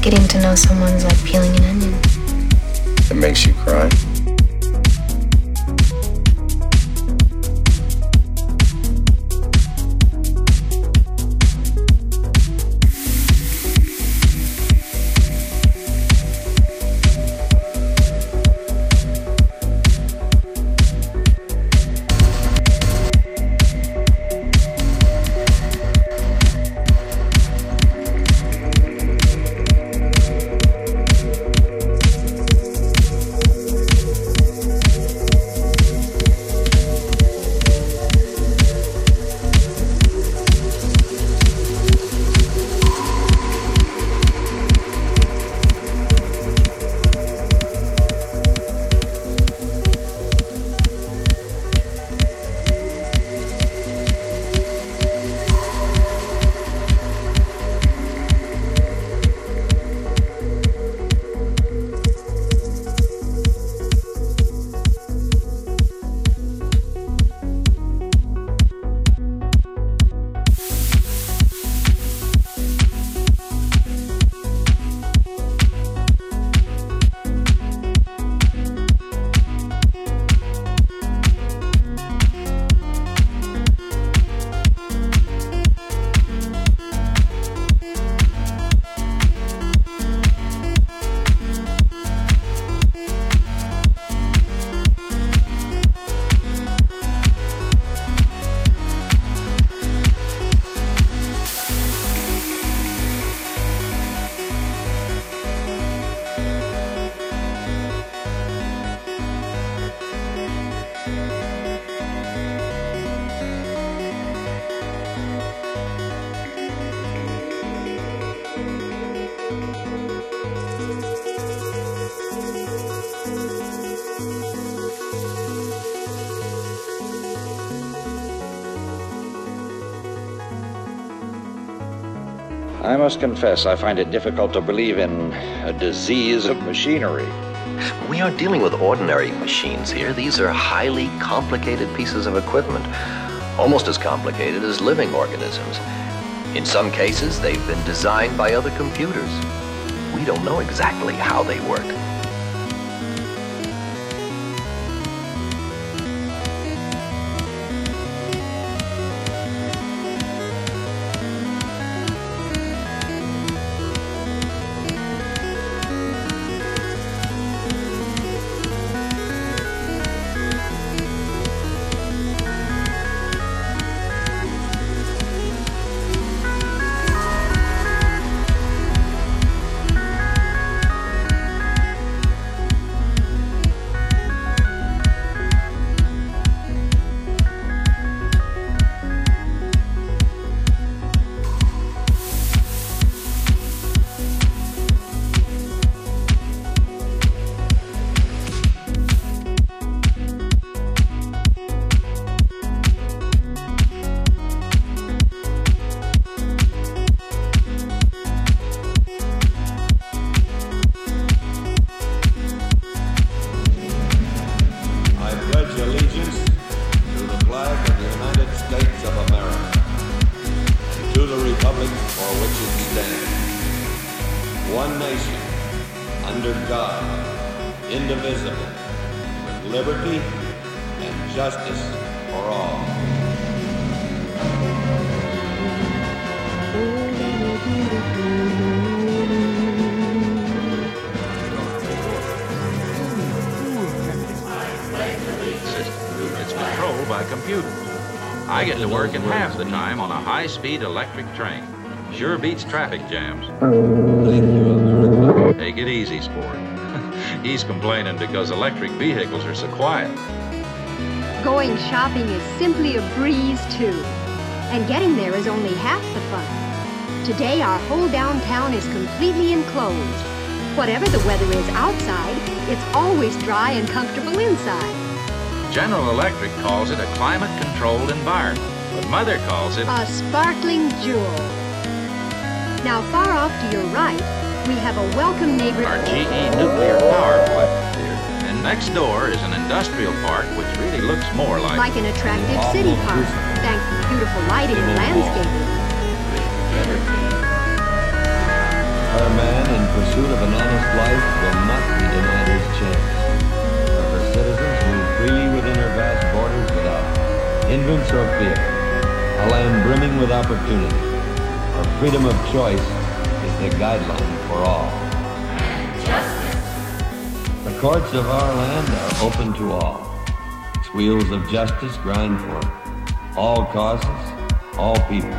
Getting to know someone's like peeling an onion. It makes you cry. I must confess, I find it difficult to believe in a disease of machinery. We aren't dealing with ordinary machines here. These are highly complicated pieces of equipment, almost as complicated as living organisms. In some cases, they've been designed by other computers. We don't know exactly how they work. allegiance to the flag of the United States of America, and to the republic for which it stands, one nation, under God, indivisible, with liberty and justice for all. It's controlled by computers. I get to work in half the time on a high-speed electric train. Sure beats traffic jams. Take it easy, sport. He's complaining because electric vehicles are so quiet. Going shopping is simply a breeze, too. And getting there is only half the fun. Today, our whole downtown is completely enclosed. Whatever the weather is outside, it's always dry and comfortable inside. General Electric calls it a climate-controlled environment, but Mother calls it a sparkling jewel. Now, far off to your right, we have a welcome neighbor. Our G E nuclear power plant. And next door is an industrial park which really looks more like... Like an attractive city park, thanks to beautiful lighting and landscaping. Our man in pursuit of an honest life will not be denied his chance. But the citizens move freely within her vast borders without hindrance or fear. A land brimming with opportunity. Our freedom of choice is the guideline for all. And justice. The courts of our land are open to all. Its wheels of justice grind for all causes, all people.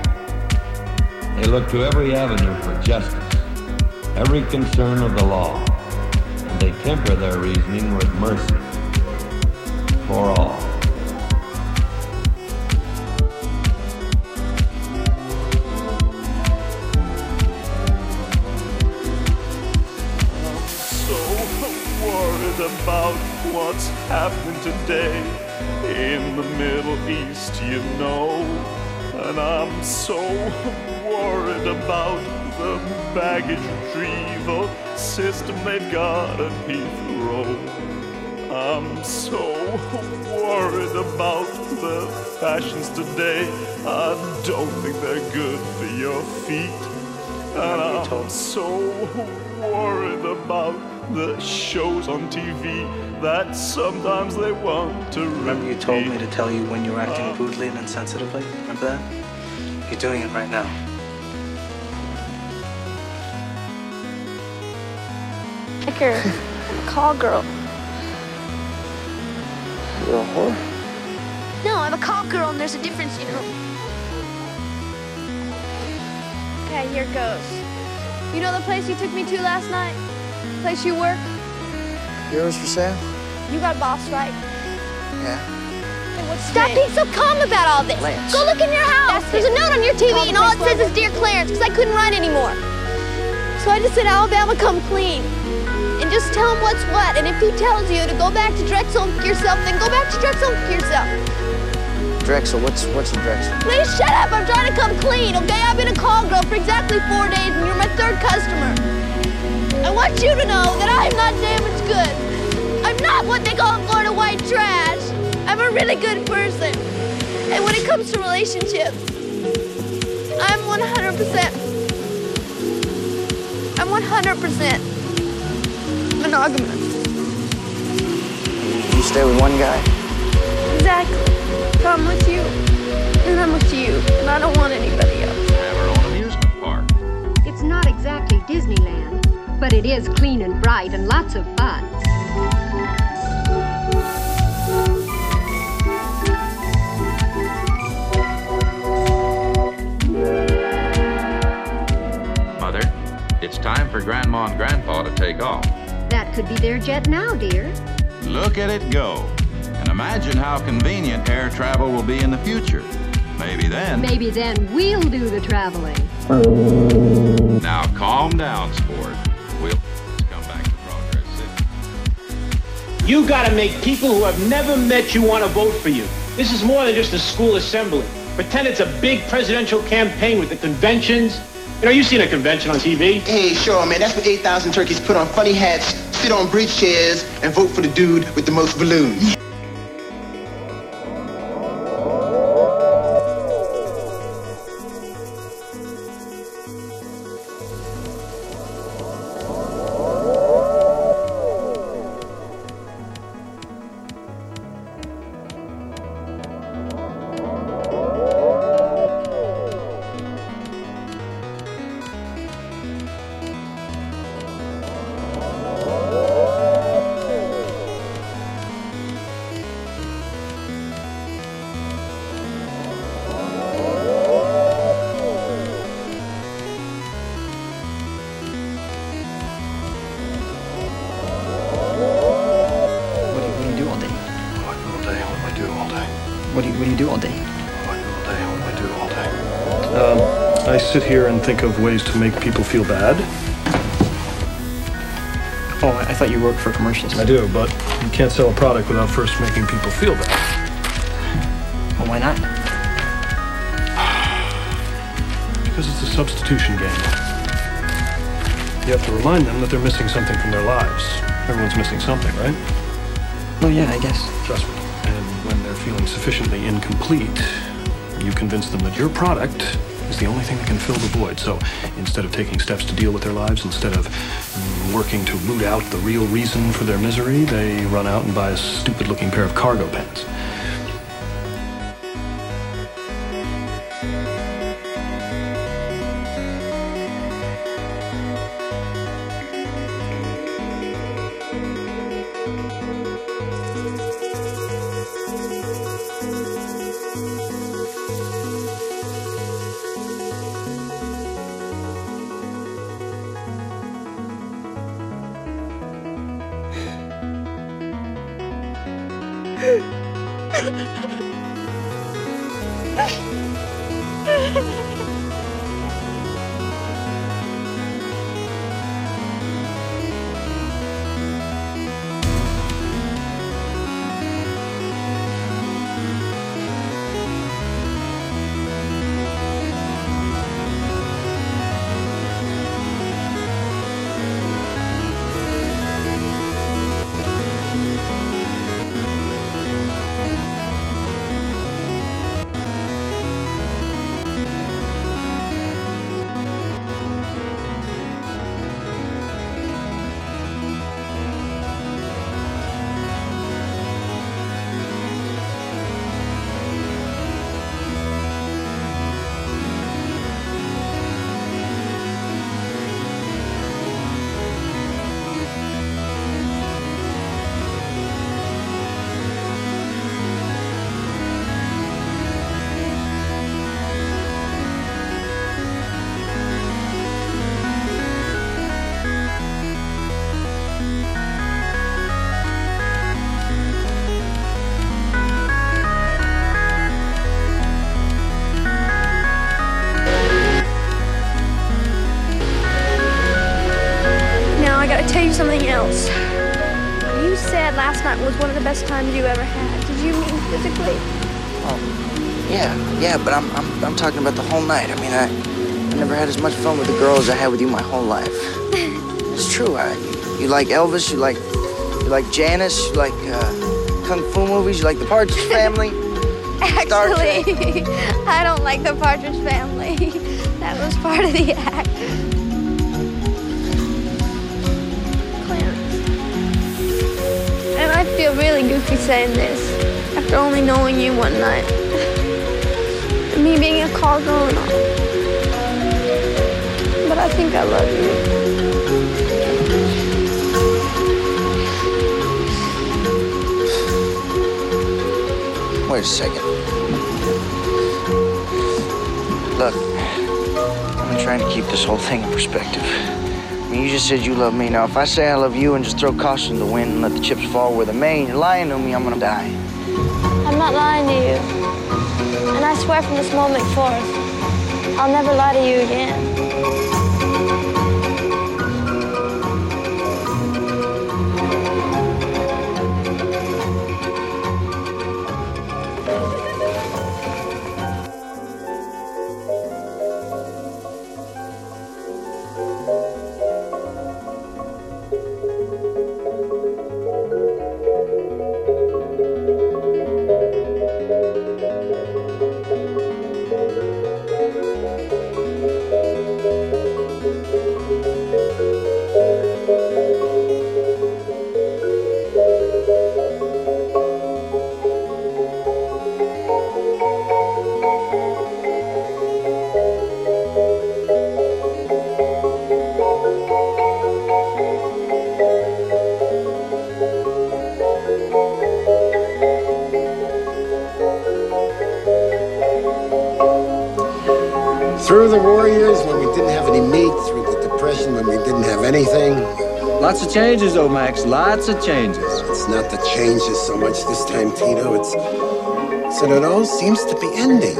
They look to every avenue for justice, every concern of the law, and they temper their reasoning with mercy for all. About what's happened today in the Middle East, you know. And I'm so worried about the baggage retrieval system they've got at Heathrow. I'm so worried about the fashions today. I don't think they're good for your feet. And I'm so worried about the shows on T V that sometimes they want to repeat. Remember you told me to tell you when you're acting uh, rudely and insensitively? Remember that? You're doing it right now. Like you're a call girl. You're a whore? No, I'm a call girl and there's a difference, you know. Okay, here goes. You know the place you took me to last night? Place you work? Heroes for Sale? You got a boss, right? Yeah. Hey, what's Stop being so calm about all this. Lance. Go look in your house. That's There's it. a note on your T V, call and all it says is Dear Clarence, because I couldn't run anymore. So I just said, Alabama, come clean. And just tell him what's what. And if he tells you to go back to Drexel and yourself, then go back to Drexel and yourself. Drexel, what's what's in Drexel? Please shut up. I'm trying to come clean, okay? I've been a call girl for exactly four days, and you're my third customer. I want you to know that I'm not damaged good. I'm not what they call in Florida white trash. I'm a really good person. And when it comes to relationships, I'm one hundred percent. I'm one hundred percent monogamous. You stay with one guy? Exactly. So I'm with you, and I'm with you, and I don't want anybody else. Have our own amusement park. It's not exactly Disneyland. But it is clean and bright and lots of fun. Mother, it's time for Grandma and Grandpa to take off. That could be their jet now, dear. Look at it go. And imagine how convenient air travel will be in the future. Maybe then... Maybe then we'll do the traveling. Now calm down, sport. We'll come back to Progress City. You gotta make people who have never met you want to vote for you. This is more than just a school assembly. Pretend it's a big presidential campaign with the conventions. You know, you've seen a convention on T V. Hey, sure, man. That's what eight thousand turkeys put on funny hats, sit on bridge chairs, and vote for the dude with the most balloons. do all day? What do you, what do, you do all day? What do I do all day? What do I do all day? Um, I sit here and think of ways to make people feel bad. Oh, I thought you worked for commercials. I do, but you can't sell a product without first making people feel bad. Well, why not? Because it's a substitution game. You have to remind them that they're missing something from their lives. Everyone's missing something, right? Oh, yeah, I guess. Trust me. And when they're feeling sufficiently incomplete, you convince them that your product is the only thing that can fill the void. So instead of taking steps to deal with their lives, instead of working to root out the real reason for their misery, they run out and buy a stupid-looking pair of cargo pants. Something else. You said last night was one of the best times you ever had. Did you mean physically? Oh, yeah, yeah, but I'm I'm I'm talking about the whole night. I mean, I, I never had as much fun with the girl as I had with you my whole life. It's true. I, you, you like Elvis, you like you like Janis, you like uh, kung fu movies, you like the Partridge Family. Actually, I don't like the Partridge Family. That was part of the act. I feel really goofy saying this, after only knowing you one night. And me being a call girl and all. But I think I love you. Wait a second. Look, I've been trying to keep this whole thing in perspective. I mean, you just said you love me. Now, if I say I love you and just throw caution to the wind and let the chips fall where they may, and you're lying to me, I'm gonna die. I'm not lying to you. And I swear from this moment forth, I'll never lie to you again. Through the war years when we didn't have any meat, through the depression when we didn't have anything, Lots of changes, Omax. Lots of changes. It's not the changes so much this time, Tito. It's that it all seems to be ending.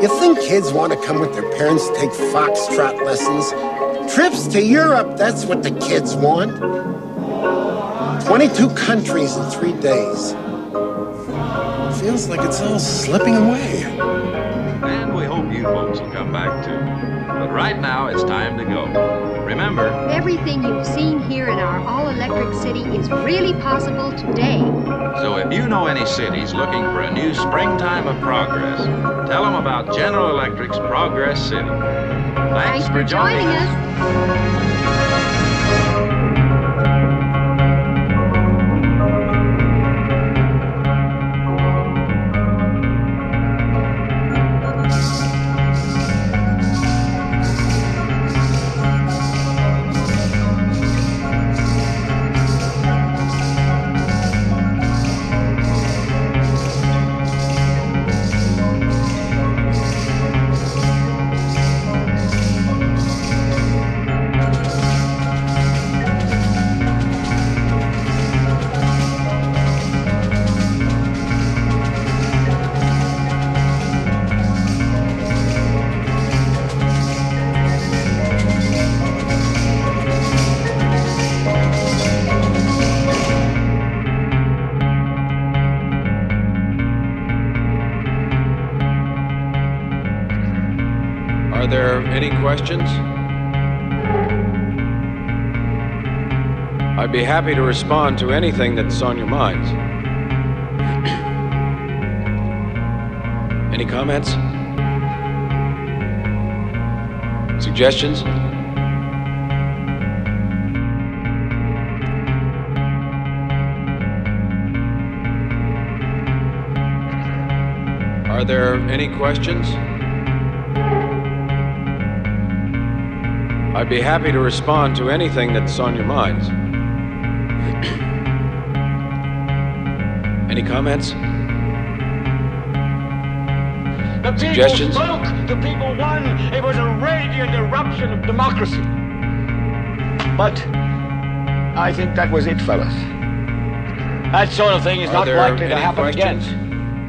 You think kids want to come with their parents to take foxtrot lessons? Trips to Europe, that's what the kids want. twenty-two countries in three days. Feels like it's all slipping away. And we hope you folks will come back too. But right now, it's time to go. Remember, everything you've seen here in our all-electric city is really possible today. So if you know any cities looking for a new springtime of progress, tell them about General Electric's Progress City. Thanks, Thanks for joining, joining us. us. Are there any questions? I'd be happy to respond to anything that's on your minds. Any comments? Suggestions? Are there any questions? I'd be happy to respond to anything that's on your minds. Any comments? The people Suggestions? Spoke. The people won. It was a radiant eruption of democracy. But I think that was it, fellas. That sort of thing is Are not likely to happen questions? Again.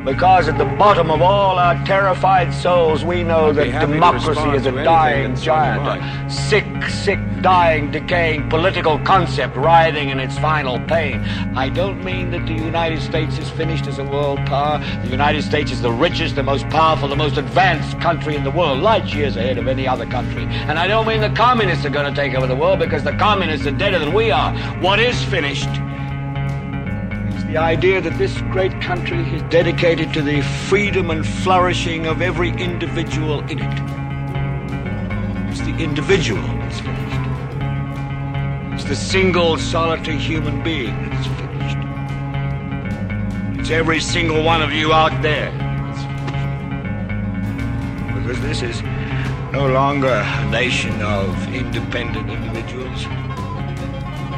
Because at the bottom of all our terrified souls, we know that democracy is a dying giant. Sick, sick, dying, decaying political concept writhing in its final pain. I don't mean that the United States is finished as a world power. The United States is the richest, the most powerful, the most advanced country in the world, light years ahead of any other country. And I don't mean the communists are going to take over the world, because the communists are deader than we are. What is finished? The idea that this great country is dedicated to the freedom and flourishing of every individual in it. It's the individual that's finished. It's the single, solitary human being that's finished. It's every single one of you out there that's finished. Because this is no longer a nation of independent individuals.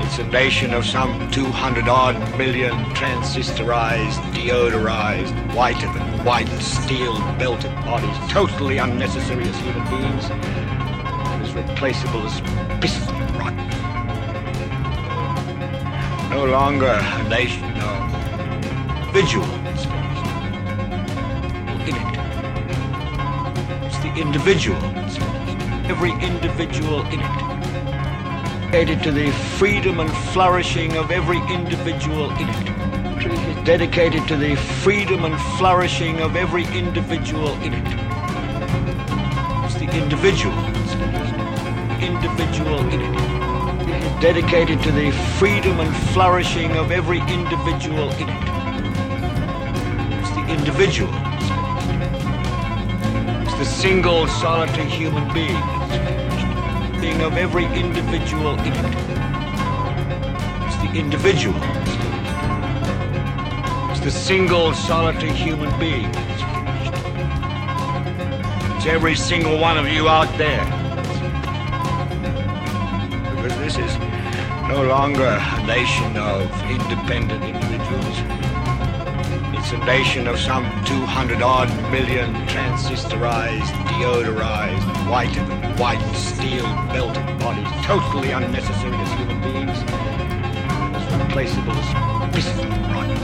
It's a nation of some two hundred odd million transistorized, deodorized, whiter than white, steel-belted bodies, totally unnecessary as human beings, and as replaceable as piston rotten. No longer a nation of individuals. In it. It's the individual. Every individual in it. Dedicated to the freedom and flourishing of every individual in it. Dedicated to the freedom and flourishing of every individual in it. It's the individual. Individual in it. Dedicated to the freedom and flourishing of every individual in it. It's the individual. It's the single, solitary human being. Of every individual in it. It's the individual. It's the single, solitary human being that's finished. It's every single one of you out there. Because this is no longer a nation of independent individuals. It's oxidation of some two hundred odd million transistorized, deodorized, whiter than white, steel-belted bodies, totally unnecessary as human beings, as replaceable as piston rotten.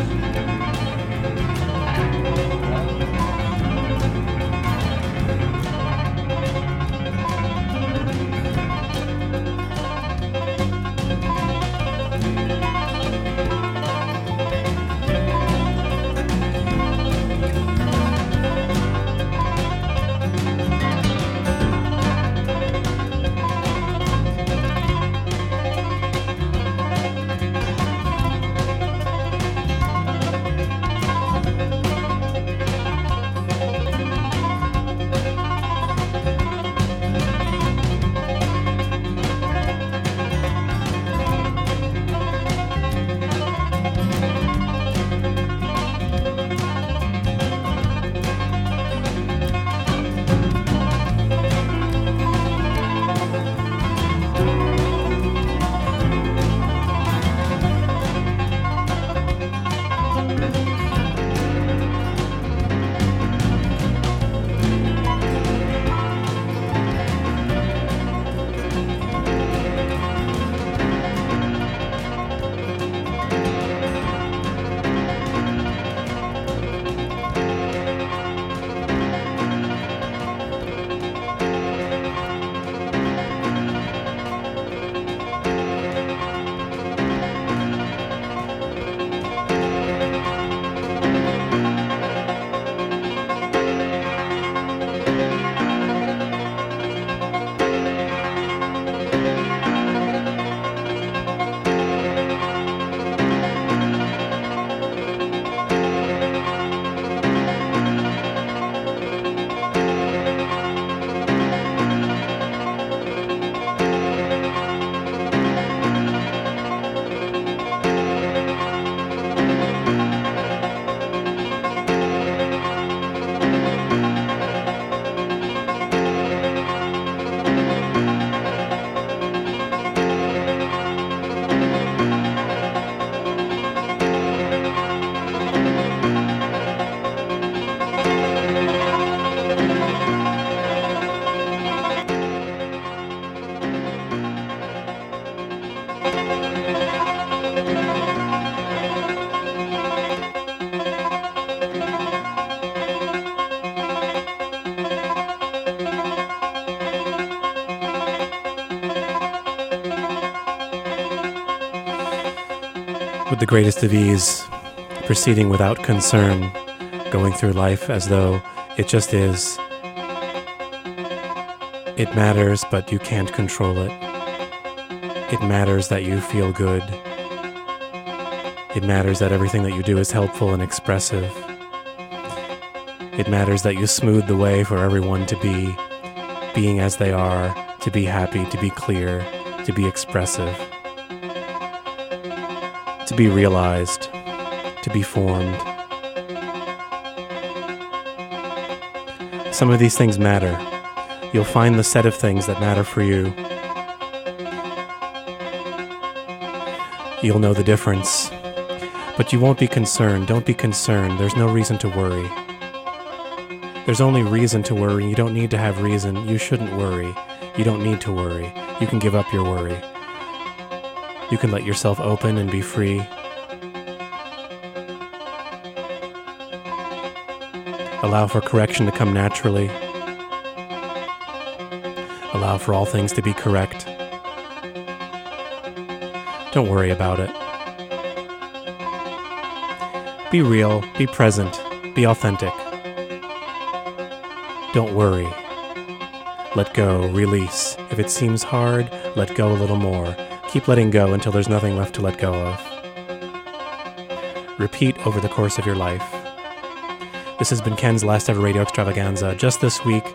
With the greatest of ease, proceeding without concern, going through life as though it just is. It matters, but you can't control it. It matters that you feel good. It matters that everything that you do is helpful and expressive. It matters that you smooth the way for everyone to be, being as they are, to be happy, to be clear, to be expressive. To be realized, to be formed. Some of these things matter. You'll find the set of things that matter for you. You'll know the difference, but you won't be concerned. Don't be concerned. There's no reason to worry. There's only reason to worry. You don't need to have reason. You shouldn't worry. You don't need to worry. You can give up your worry. You can let yourself open and be free. Allow for correction to come naturally. Allow for all things to be correct. Don't worry about it. Be real, be present, be authentic. Don't worry. Let go, release. If it seems hard, let go a little more. Keep letting go until there's nothing left to let go of. Repeat over the course of your life. This has been Ken's Last Ever Radio Extravaganza. Just this week,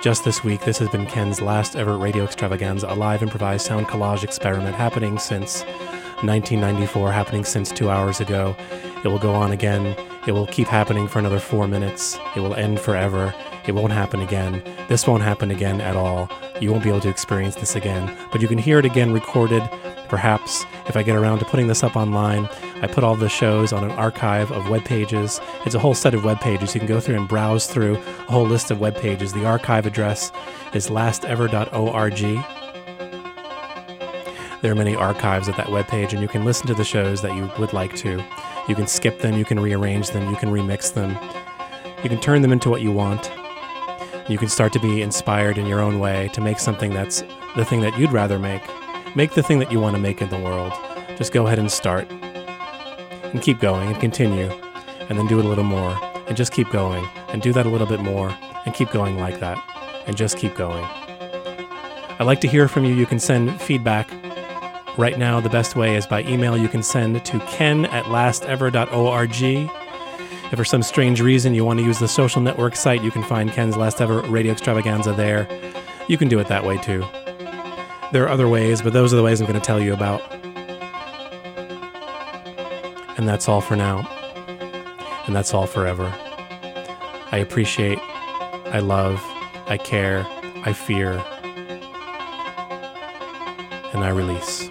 just this week, this has been Ken's Last Ever Radio Extravaganza, a live improvised sound collage experiment happening since nineteen ninety-four, happening since two hours ago. It will go on again. It will keep happening for another four minutes. It will end forever. It won't happen again. This won't happen again at all. You won't be able to experience this again, but you can hear it again recorded, perhaps, if I get around to putting this up online. I put all the shows on an archive of web pages. It's a whole set of web pages. You can go through and browse through a whole list of web pages. The archive address is lastever dot org. There are many archives at that webpage, and you can listen to the shows that you would like to. You can skip them, you can rearrange them, you can remix them. You can turn them into what you want. You can start to be inspired in your own way to make something that's the thing that you'd rather make. Make the thing that you want to make in the world. Just go ahead and start. And keep going and continue. And then do it a little more. And just keep going. And do that a little bit more. And keep going like that. And just keep going. I'd like to hear from you. You can send feedback. Right now, the best way is by email. You can send to ken at lastever dot org. If for some strange reason you want to use the social network site, you can find Ken's Last Ever Radio Extravaganza there. You can do it that way, too. There are other ways, but those are the ways I'm going to tell you about. And that's all for now. And that's all forever. I appreciate, I love, I care, I fear, and I release.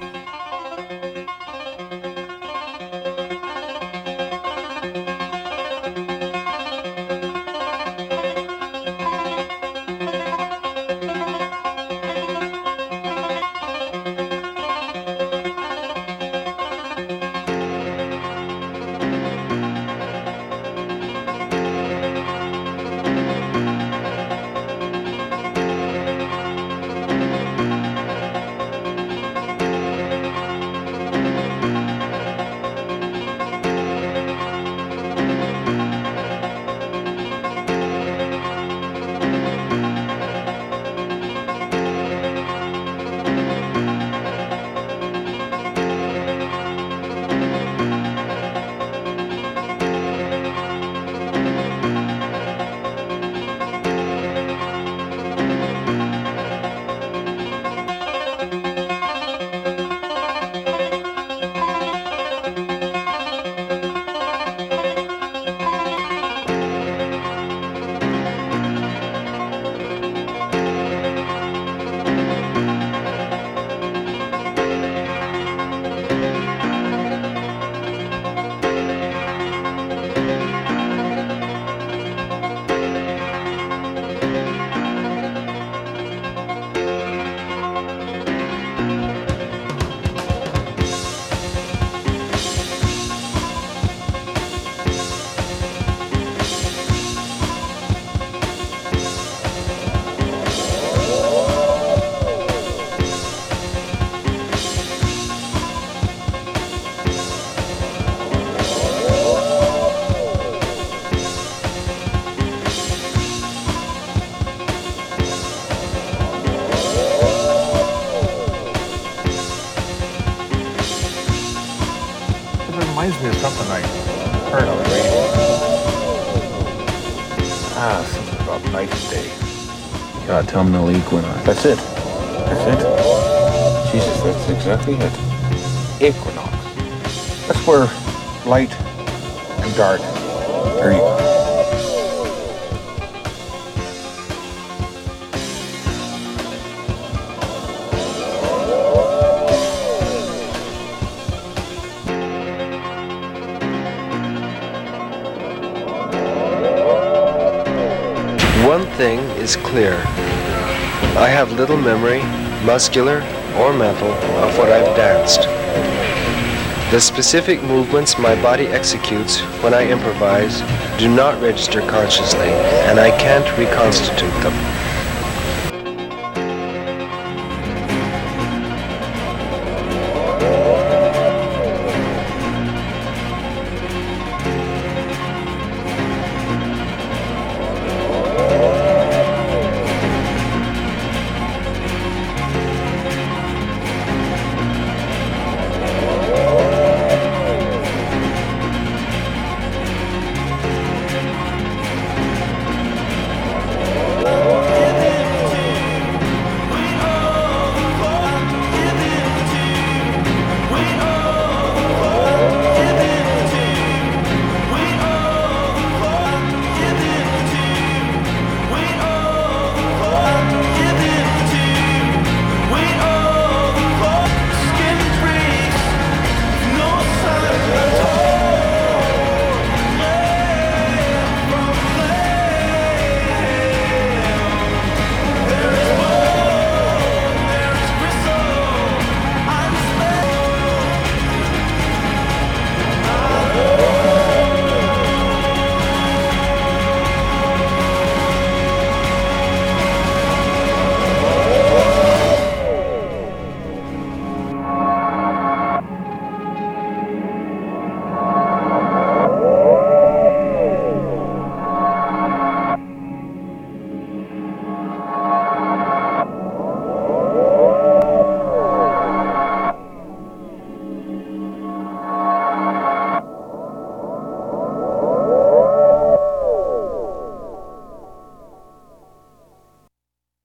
Autumnal equinox. That's it. That's it. Jesus, that's exactly it. Equinox. That's where light and dark are equal. One thing is clear. I have little memory, muscular or mental, of what I've danced. The specific movements my body executes when I improvise do not register consciously, and I can't reconstitute them.